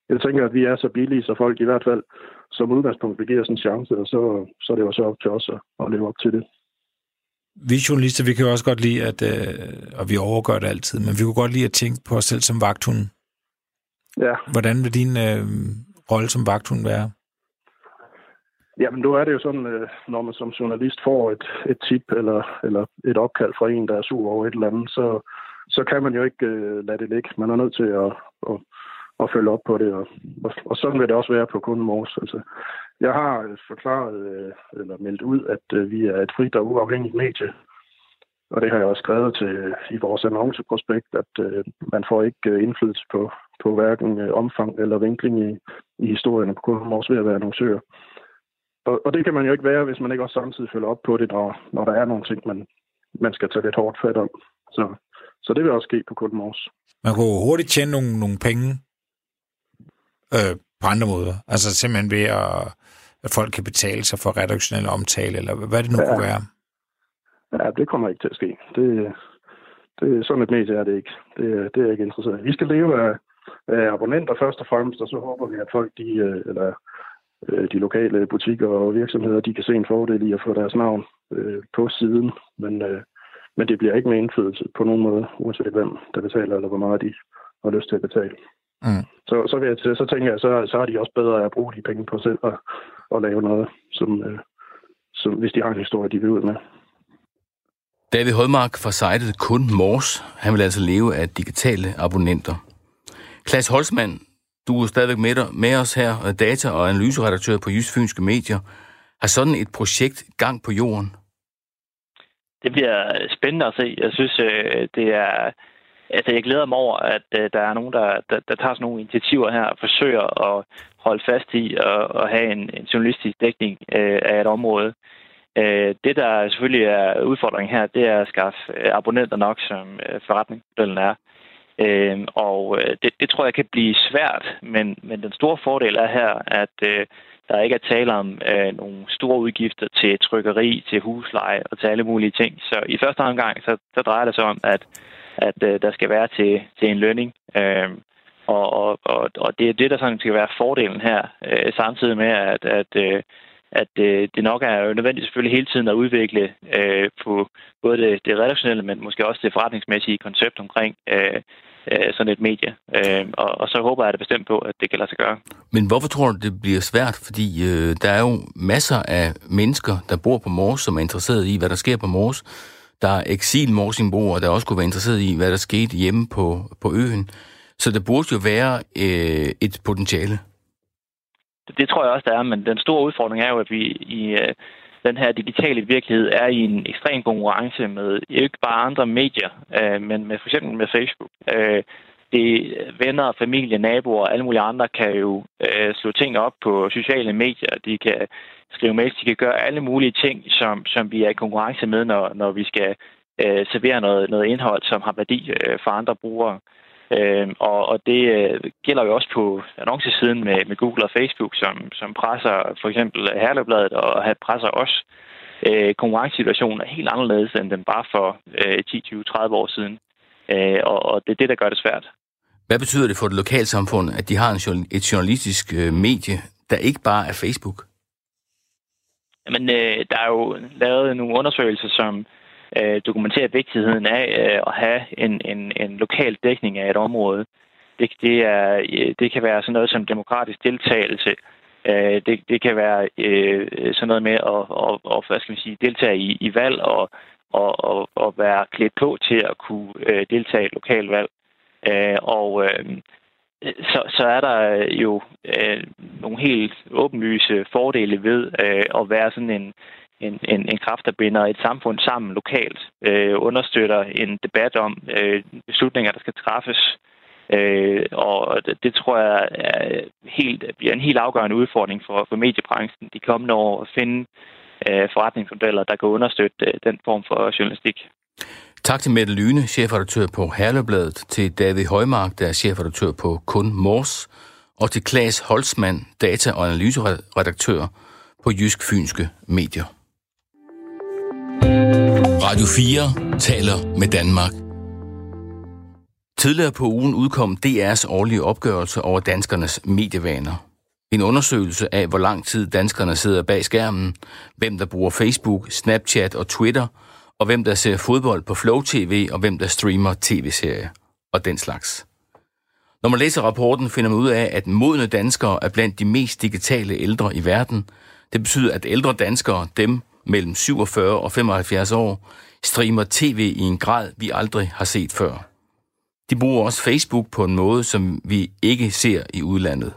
Jeg tænker, at vi er så billige, så folk i hvert fald som udgangspunkt begiver sådan en chance, og så, så er det jo så op til os at leve op til det. Vi journalister, vi kan jo også godt lide, at, øh, og vi overgør det altid, men vi kunne godt lide at tænke på os selv som vagthunden. Ja. Hvordan vil din øh, rolle som vagthund være? Jamen, nu er det jo sådan, øh, når man som journalist får et, et tip eller, eller et opkald fra en, der er sur over et eller andet, så, så kan man jo ikke øh, lade det ligge. Man er nødt til at... at og følge op på det, og, og, og sådan vil det også være på Kun Mors. Altså, jeg har forklaret, øh, eller meldt ud, at øh, vi er et frit og uafhængigt medie, og det har jeg også skrevet til øh, i vores annonceprospekt, at øh, man får ikke øh, indflydelse på, på hverken øh, omfang eller vinkling i, i historien på Kun Mors ved at være annoncør. Og, og det kan man jo ikke være, hvis man ikke også samtidig følger op på det, når, når der er nogle ting, man, man skal tage lidt hårdt fat om. Så, så det vil også ske på Kun Mors. Man kunne hurtigt tjene nogle, nogle penge Øh, på andre måder. Altså simpelthen ved, at, at folk kan betale sig for redaktionel omtale, eller hvad det nu ja. kunne være. Ja, det kommer ikke til at ske. Det, det, sådan et medie er det ikke. Det, det er ikke interessant. Vi skal leve af, af abonnenter først og fremmest, og så håber vi, at folk, de, eller de lokale butikker og virksomheder, de kan se en fordel i at få deres navn øh, på siden. Men, øh, men det bliver ikke med indflydelse på nogen måde, uanset hvem der betaler, eller hvor meget de har lyst til at betale. Mm. Så, så, vil jeg, så tænker jeg, så, så har de også bedre at bruge de penge på selv og, og lave noget, som, øh, som, hvis de har en historie, de vil ud med. David Højmark fra sitet Kun Mors, han vil altså leve af digitale abonnenter. Klaus Holtzmann, du er stadigvæk med, dig, med os her, og data- og analyseredaktør på Jysk Fynske Medier. Har sådan et projekt gang på jorden? Det bliver spændende at se. Jeg synes, det er... Altså, jeg glæder mig over, at øh, der er nogen, der, der, der tager sådan nogle initiativer her og forsøger at holde fast i og, og have en, en journalistisk dækning øh, af et område. Øh, det, der selvfølgelig er udfordringen her, det er at skaffe øh, abonnenter nok, som øh, forretningsmodellen er. Øh, og øh, det, det tror jeg kan blive svært, men, men den store fordel er her, at øh, der ikke er tale om øh, nogle store udgifter til trykkeri, til husleje og til alle mulige ting. Så i første omgang, så, så drejer det sig om, at at øh, der skal være til, til en lønning. Øh, og, og, og, og det er det, der sådan skal være fordelen her, øh, samtidig med, at, at, øh, at øh, det nok er nødvendigt selvfølgelig hele tiden at udvikle øh, på både det, det redaktionelle, men måske også det forretningsmæssige koncept omkring øh, øh, sådan et medie. Øh, og, og så håber jeg da bestemt på, at det kan lade sig gøre. Men hvorfor tror du, det bliver svært? Fordi øh, der er jo masser af mennesker, der bor på Mors, som er interesseret i, hvad der sker på Mors. Der er eksilmorsingboer, der også kunne være interesseret i, hvad der skete hjemme på, på øen. Så der burde jo være øh, et potentiale. Det tror jeg også, der er, men den store udfordring er jo, at vi i øh, den her digitale virkelighed er i en ekstrem konkurrence med ikke bare andre medier, øh, men med, for eksempel med Facebook. Øh, det venner, familie, naboer og alle mulige andre kan jo øh, slå ting op på sociale medier. De kan skrive mails, de kan gøre alle mulige ting, som, som vi er i konkurrence med, når, når vi skal øh, serverer noget, noget indhold, som har værdi øh, for andre brugere. Øh, og, og det øh, gælder jo også på annoncesiden med, med Google og Facebook, som, som presser for eksempel Herlevbladet og presser os. Øh, konkurrencesituationen er helt anderledes, end den bare for øh, ti, tyve, tredive år siden. Øh, og, og det er det, der gør det svært. Hvad betyder det for et lokalsamfund, at de har en, et journalistisk øh, medie, der ikke bare er Facebook? Jamen, øh, der er jo lavet nogle undersøgelser, som øh, dokumenterer vigtigheden af øh, at have en, en, en lokal dækning af et område. Det, det, er, det kan være sådan noget som demokratisk deltagelse. Øh, det, det kan være øh, sådan noget med at, at, at hvad skal man sige, deltage i, i valg og, og, og, og være klædt på til at kunne øh, deltage i et lokalt valg. Øh, og øh, så, så er der jo øh, nogle helt åbenlyse fordele ved øh, at være sådan en, en, en, en kraft, der binder et samfund sammen lokalt, øh, understøtter en debat om øh, beslutninger, der skal træffes. Øh, og det, det tror jeg er helt, bliver en helt afgørende udfordring for, for mediebranchen de kommende år at finde øh, forretningsmodeller, der kan understøtte øh, den form for journalistik. Tak til Mette Lyne, chefredaktør på Herlevbladet, til David Højmark, der er chefredaktør på Kun Mors, og til Klaus Holtzmann, data- og analyseredaktør på Jysk Fynske Medier. Radio fire taler med Danmark. Tidligere på ugen udkom D R's årlige opgørelse over danskernes medievaner. En undersøgelse af, hvor lang tid danskerne sidder bag skærmen, hvem der bruger Facebook, Snapchat og Twitter, og hvem der ser fodbold på Flow T V, og hvem der streamer tv-serier og den slags. Når man læser rapporten, finder man ud af, at modne danskere er blandt de mest digitale ældre i verden. Det betyder, at ældre danskere, dem mellem syvogfyrre og femoghalvfjerds år, streamer tv i en grad, vi aldrig har set før. De bruger også Facebook på en måde, som vi ikke ser i udlandet.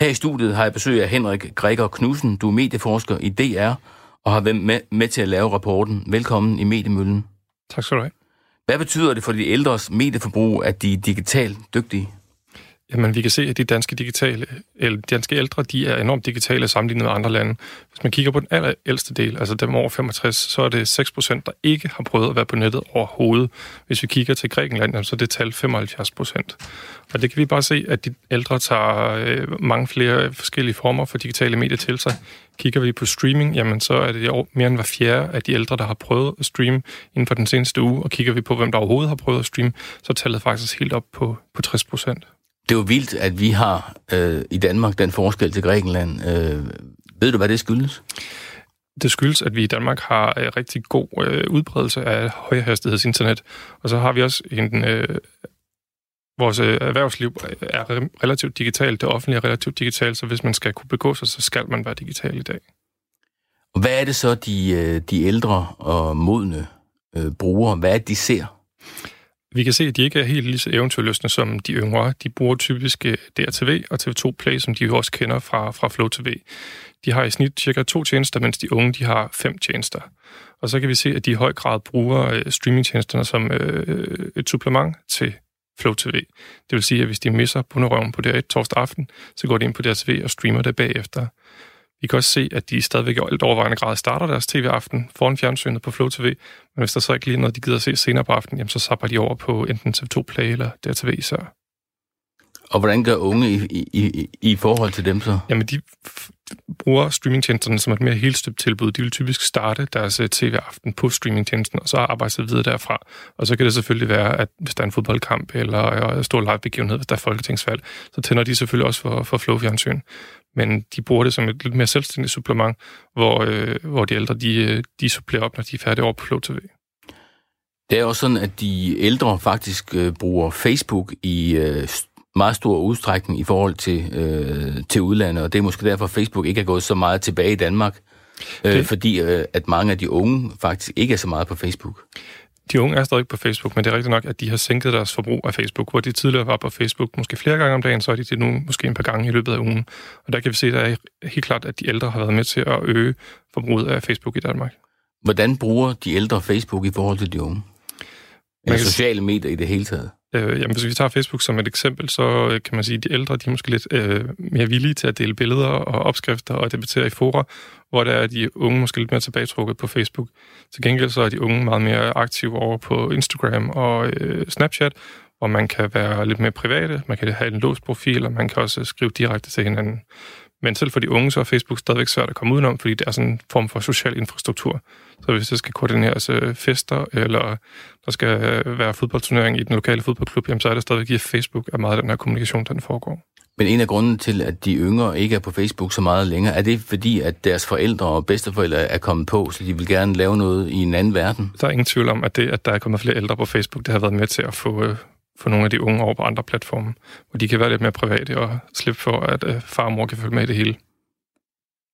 Her i studiet har jeg besøg af Henrik Græger Knudsen. Du er medieforsker i D R, og har været med, med til at lave rapporten. Velkommen i Mediemøllen. Tak skal du have. Hvad betyder det for de ældres medieforbrug, at de er digitalt dygtige? Jamen, vi kan se, at de danske, digitale, de danske ældre de er enormt digitale sammenlignet med andre lande. Hvis man kigger på den allerældste del, altså dem over femogtres, så er det seks procent, der ikke har prøvet at være på nettet overhovedet. Hvis vi kigger til Grækenland, så er det tal femoghalvfjerds procent. Og det kan vi bare se, at de ældre tager mange flere forskellige former for digitale medier til sig. Kigger vi på streaming, jamen så er det mere end hver fjerde af de ældre, der har prøvet at streame inden for den seneste uge. Og kigger vi på, hvem der overhovedet har prøvet at streame, så er tallet faktisk helt op på, på tres procent. Det er jo vildt, at vi har øh, i Danmark den forskel til Grækenland. Øh, ved du, hvad det skyldes? Det skyldes, at vi i Danmark har øh, rigtig god øh, udbredelse af højhastighedsinternet. Og så har vi også en... Øh, vores øh, erhvervsliv er relativt digitalt, det offentlige er relativt digitalt, så hvis man skal kunne begå sig, så skal man være digital i dag. Og hvad er det så, de, øh, de ældre og modne øh, brugere, hvad er det, de ser? Vi kan se, at de ikke er helt lige så eventyrlystne som de yngre. De bruger typisk D R T V og T V to Play, som de jo også kender fra, fra Flow T V. De har i snit cirka to tjenester, mens de unge de har fem tjenester. Og så kan vi se, at de i høj grad bruger streamingtjenesterne som øh, et supplement til Flow T V. Det vil sige, at hvis de misser bunderøven på D R et torsdag aften, så går de ind på D R T V og streamer det bagefter. Vi kan også se, at de stadigvæk i alt overvejende grad starter deres tv-aften foran fjernsynet på Flow T V, men hvis der så ikke lige noget, de gider at se senere på aftenen, jamen så zapper de over på enten T V to Play eller D R T V især. Og hvordan gør unge i, i, i forhold til dem så? Jamen, de bruger streamingtjenesterne som et mere helstøbt tilbud. De vil typisk starte deres tv-aften på streamingtjenesten, og så arbejde sig videre derfra. Og så kan det selvfølgelig være, at hvis der er en fodboldkamp eller stor livebegivenhed, hvis der er folketingsvalg, så tænder de selvfølgelig også for, for Flow-fjernsyn. Men de bruger det som et lidt mere selvstændigt supplement, hvor, øh, hvor de ældre de, de supplerer op, når de er færdige over på Flow T V. Det er også sådan, at de ældre faktisk øh, bruger Facebook i øh, meget stor udstrækning i forhold til, øh, til udlandet, og det er måske derfor, at Facebook ikke er gået så meget tilbage i Danmark, øh, fordi øh, at mange af de unge faktisk ikke er så meget på Facebook. De unge er stadig på Facebook, men det er rigtigt nok, at de har sænket deres forbrug af Facebook. Hvor de tidligere var på Facebook måske flere gange om dagen, så er de det nu måske en par gange i løbet af ugen. Og der kan vi se, at det er helt klart, at de ældre har været med til at øge forbruget af Facebook i Danmark. Hvordan bruger de ældre Facebook i forhold til de unge? Eller sociale medier i det hele taget? Øh, jamen, hvis vi tager Facebook som et eksempel, så øh, kan man sige, at de ældre, de er måske lidt øh, mere villige til at dele billeder og opskrifter og debattere i fora, hvor der er de unge måske lidt mere tilbagetrukket på Facebook. Til gengæld så er de unge meget mere aktive over på Instagram og øh, Snapchat, hvor man kan være lidt mere private, man kan have en låst profil, og man kan også skrive direkte til hinanden. Men selv for de unge, så er Facebook stadigvæk svært at komme udenom, fordi det er sådan en form for social infrastruktur. Så hvis der skal koordineres fester, eller der skal være fodboldturnering i den lokale fodboldklub, jamen så er det stadigvæk i Facebook, at meget af den her kommunikation, den foregår. Men en af grunden til, at de yngre ikke er på Facebook så meget længere, er det fordi, at deres forældre og bedsteforældre er kommet på, så de vil gerne lave noget i en anden verden? Der er ingen tvivl om, at det, at der er kommet flere ældre på Facebook, det har været med til at få... for nogle af de unge over på andre platforme, hvor de kan være lidt mere private og slippe for, at øh, far og mor kan følge med i det hele.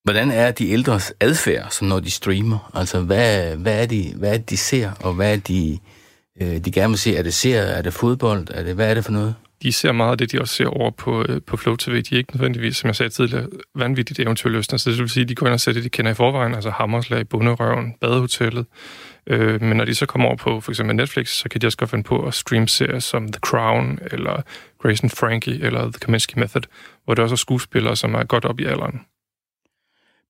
Hvordan er de ældres adfærd, så når de streamer? Altså, hvad, hvad, er, de, hvad er det, de ser, og hvad er de, øh, de gerne vil se? Er det serier? Er det fodbold? Er det, hvad er det for noget? De ser meget af det, de også ser over på, øh, på Flow T V. De er ikke nødvendigvis, som jeg sagde tidligere, vanvittigt eventyrløsende. Så det vil sige, at de går ind og ser det, de kender i forvejen, altså Hammerslag, Bonderøven, Badehotellet. Øh, men når de så kommer over på for eksempel Netflix, så kan de også godt finde på at streame serier som The Crown, eller Grace and Frankie, eller The Kominsky Method, hvor der også er skuespillere, som er godt op i alderen.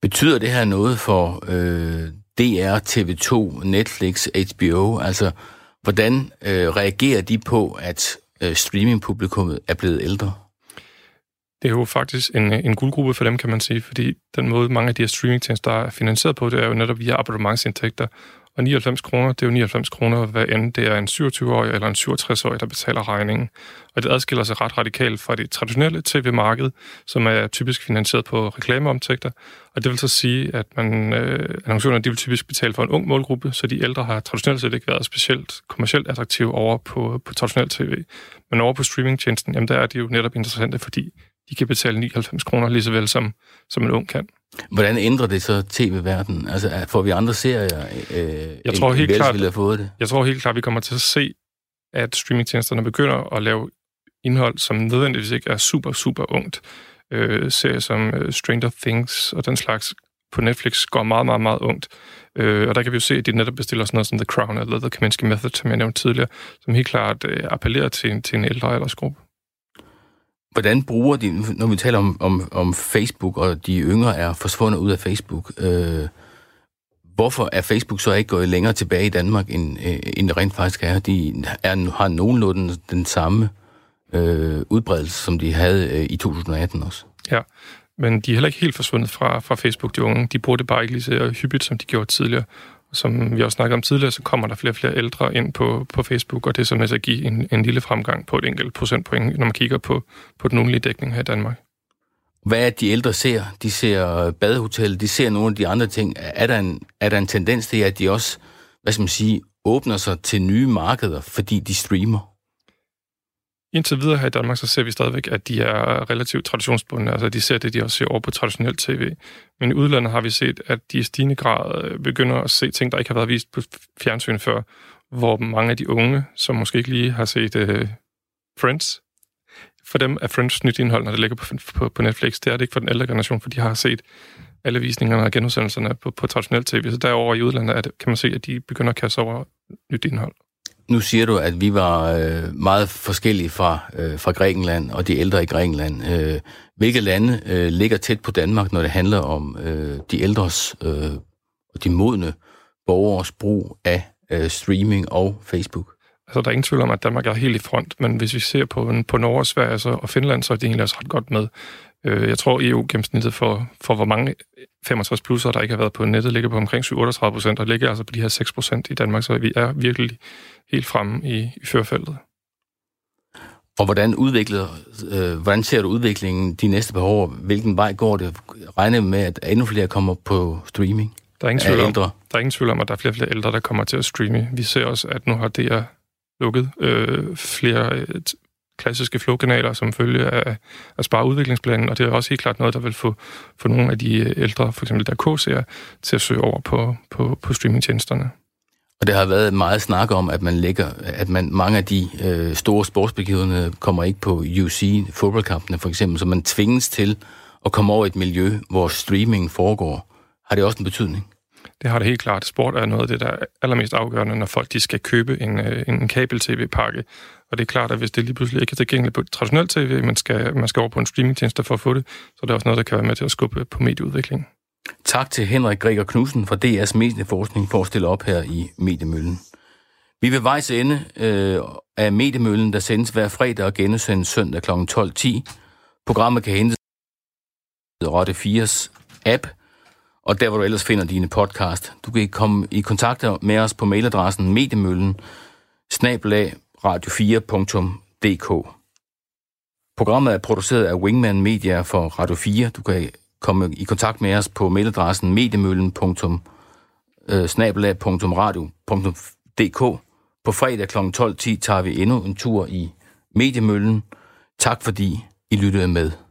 Betyder det her noget for øh, D R, T V to, Netflix, H B O? Altså, hvordan øh, reagerer de på, at streamingpublikummet er blevet ældre? Det er jo faktisk en, en guldgruppe for dem, kan man sige, fordi den måde, mange af de her streamingtjenester er finansieret på, det er jo netop via abonnementsindtægter. Og nioghalvfems kroner, det er jo nioghalvfems kroner, hvad end det er en syvogtyve-årig eller en syvogtres-årig, der betaler regningen. Og det adskiller sig ret radikalt fra det traditionelle tv-marked, som er typisk finansieret på reklameomtægter. Og det vil så sige, at man, øh, annoncererne de vil typisk betale for en ung målgruppe, så de ældre har traditionelt set ikke været specielt kommercielt attraktive over på, på traditionel tv. Men over på streamingtjenesten, jamen der er de jo netop interessante, fordi de kan betale nioghalvfems kroner lige så vel som, som en ung kan. Hvordan ændrer det så tv-verdenen? Altså, får vi andre serier, øh, jeg tror helt klart, ville have fået det? Jeg tror helt klart, vi kommer til at se, at streamingtjenesterne begynder at lave indhold, som nødvendigvis ikke er super, super ungt. Øh, serier som øh, Stranger Things og den slags på Netflix går meget, meget, meget ungt. Øh, og der kan vi jo se, at de netop bestiller sådan noget som The Crown eller The Kominsky Method, som jeg nævnte tidligere, som helt klart øh, appellerer til en, til en ældre aldersgruppe. Hvordan bruger de, når vi taler om, om, om Facebook, og de yngre er forsvundet ud af Facebook, øh, hvorfor er Facebook så ikke gået længere tilbage i Danmark, end, øh, end det rent faktisk er? De er, har nogenlunde den, den samme øh, udbredelse, som de havde øh, i to tusind og atten også. Ja, men de er heller ikke helt forsvundet fra, fra Facebook, de unge. De bruger det bare ikke lige så hyppigt, som de gjorde tidligere. Som vi også snakkede om tidligere, så kommer der flere og flere ældre ind på, på Facebook, og det er så med til at give en, en lille fremgang på et enkelt procentpoint, når man kigger på, på den ugenlige dækning her i Danmark. Hvad er de ældre ser? De ser badehotellet, de ser nogle af de andre ting. Er der en, er der en tendens til, at de også, hvad skal man sige, åbner sig til nye markeder, fordi de streamer? Indtil videre her i Danmark, så ser vi stadigvæk, at de er relativt traditionsbundne. Altså, de ser det, de også ser over på traditionel tv. Men i udlandet har vi set, at de i stigende grad begynder at se ting, der ikke har været vist på fjernsyn før, hvor mange af de unge, som måske ikke lige har set uh, Friends, for dem er Friends nyt indhold, når det ligger på, på, på Netflix. Det er det ikke for den ældre generation, for de har set alle visningerne og genudsendelserne på, på traditionel tv. Så derover i udlandet er det, kan man se, at de begynder at kaste over nyt indhold. Nu siger du, at vi var øh, meget forskellige fra, øh, fra Grækenland og de ældre i Grækenland. Øh, hvilke lande øh, ligger tæt på Danmark, når det handler om øh, de ældres og øh, de modne borgers brug af øh, streaming og Facebook? Altså, der er ingen tvivl om, at Danmark er helt i front, men hvis vi ser på, på Norge og Sverige altså, og Finland, så er det egentlig også ret godt med. Jeg tror, E U-gennemsnittet for, for hvor mange femogtres plusser, der ikke har været på nettet, ligger på omkring syv til otteogtredive procent, og ligger altså på de her seks procent i Danmark, så vi er virkelig helt fremme i, i førfeltet. Og hvordan, udvikler, øh, hvordan ser du udviklingen de næste par år? Hvilken vej går det? Regner med, at endnu flere kommer på streaming? Der er ingen tvivl om, der er ingen tvivl om, at der er flere og flere ældre, der kommer til at streame. Vi ser også, at nu har D R lukket øh, flere... Øh, klassiske flowkanaler, som følge af at spare udviklingsplanen, og det er også helt klart noget, der vil få, få nogle af de ældre, for eksempel der K C'er, til at søge over på, på, på streamingtjenesterne. Og det har været meget snak om, at man lægger, at man, mange af de øh, store sportsbegivenheder kommer ikke på U C-fodboldkampene, for eksempel, så man tvinges til at komme over et miljø, hvor streaming foregår. Har det også en betydning? Det har det helt klart. Sport er noget af det, der er allermest afgørende, når folk de skal købe en, en kabel-tv-pakke. Og det er klart, at hvis det lige pludselig ikke er tilgængeligt på traditionel tv, man skal, man skal over på en streamingtjeneste for at få det, så er det også noget, der kan være med til at skubbe på medieudviklingen. Tak til Henrik Græger Knudsen fra D R's medieforskning for at stille op her i Mediemøllen. Vi vil vejs ende øh, af Mediemøllen, der sendes hver fredag og genudsendes søndag kl. tolv ti. Programmet kan hentes i Radio fires app, og der, hvor du ellers finder dine podcast. Du kan komme i kontakt med os på mailadressen mediemøllen snabel-a radio fire punktum d k. Programmet er produceret af Wingman Media for Radio fire. Du kan komme i kontakt med os på mailadressen mediemøllen punktum snabel-a punktum radio punktum d k. På fredag kl. tolv ti tager vi endnu en tur i Mediemøllen. Tak fordi I lyttede med.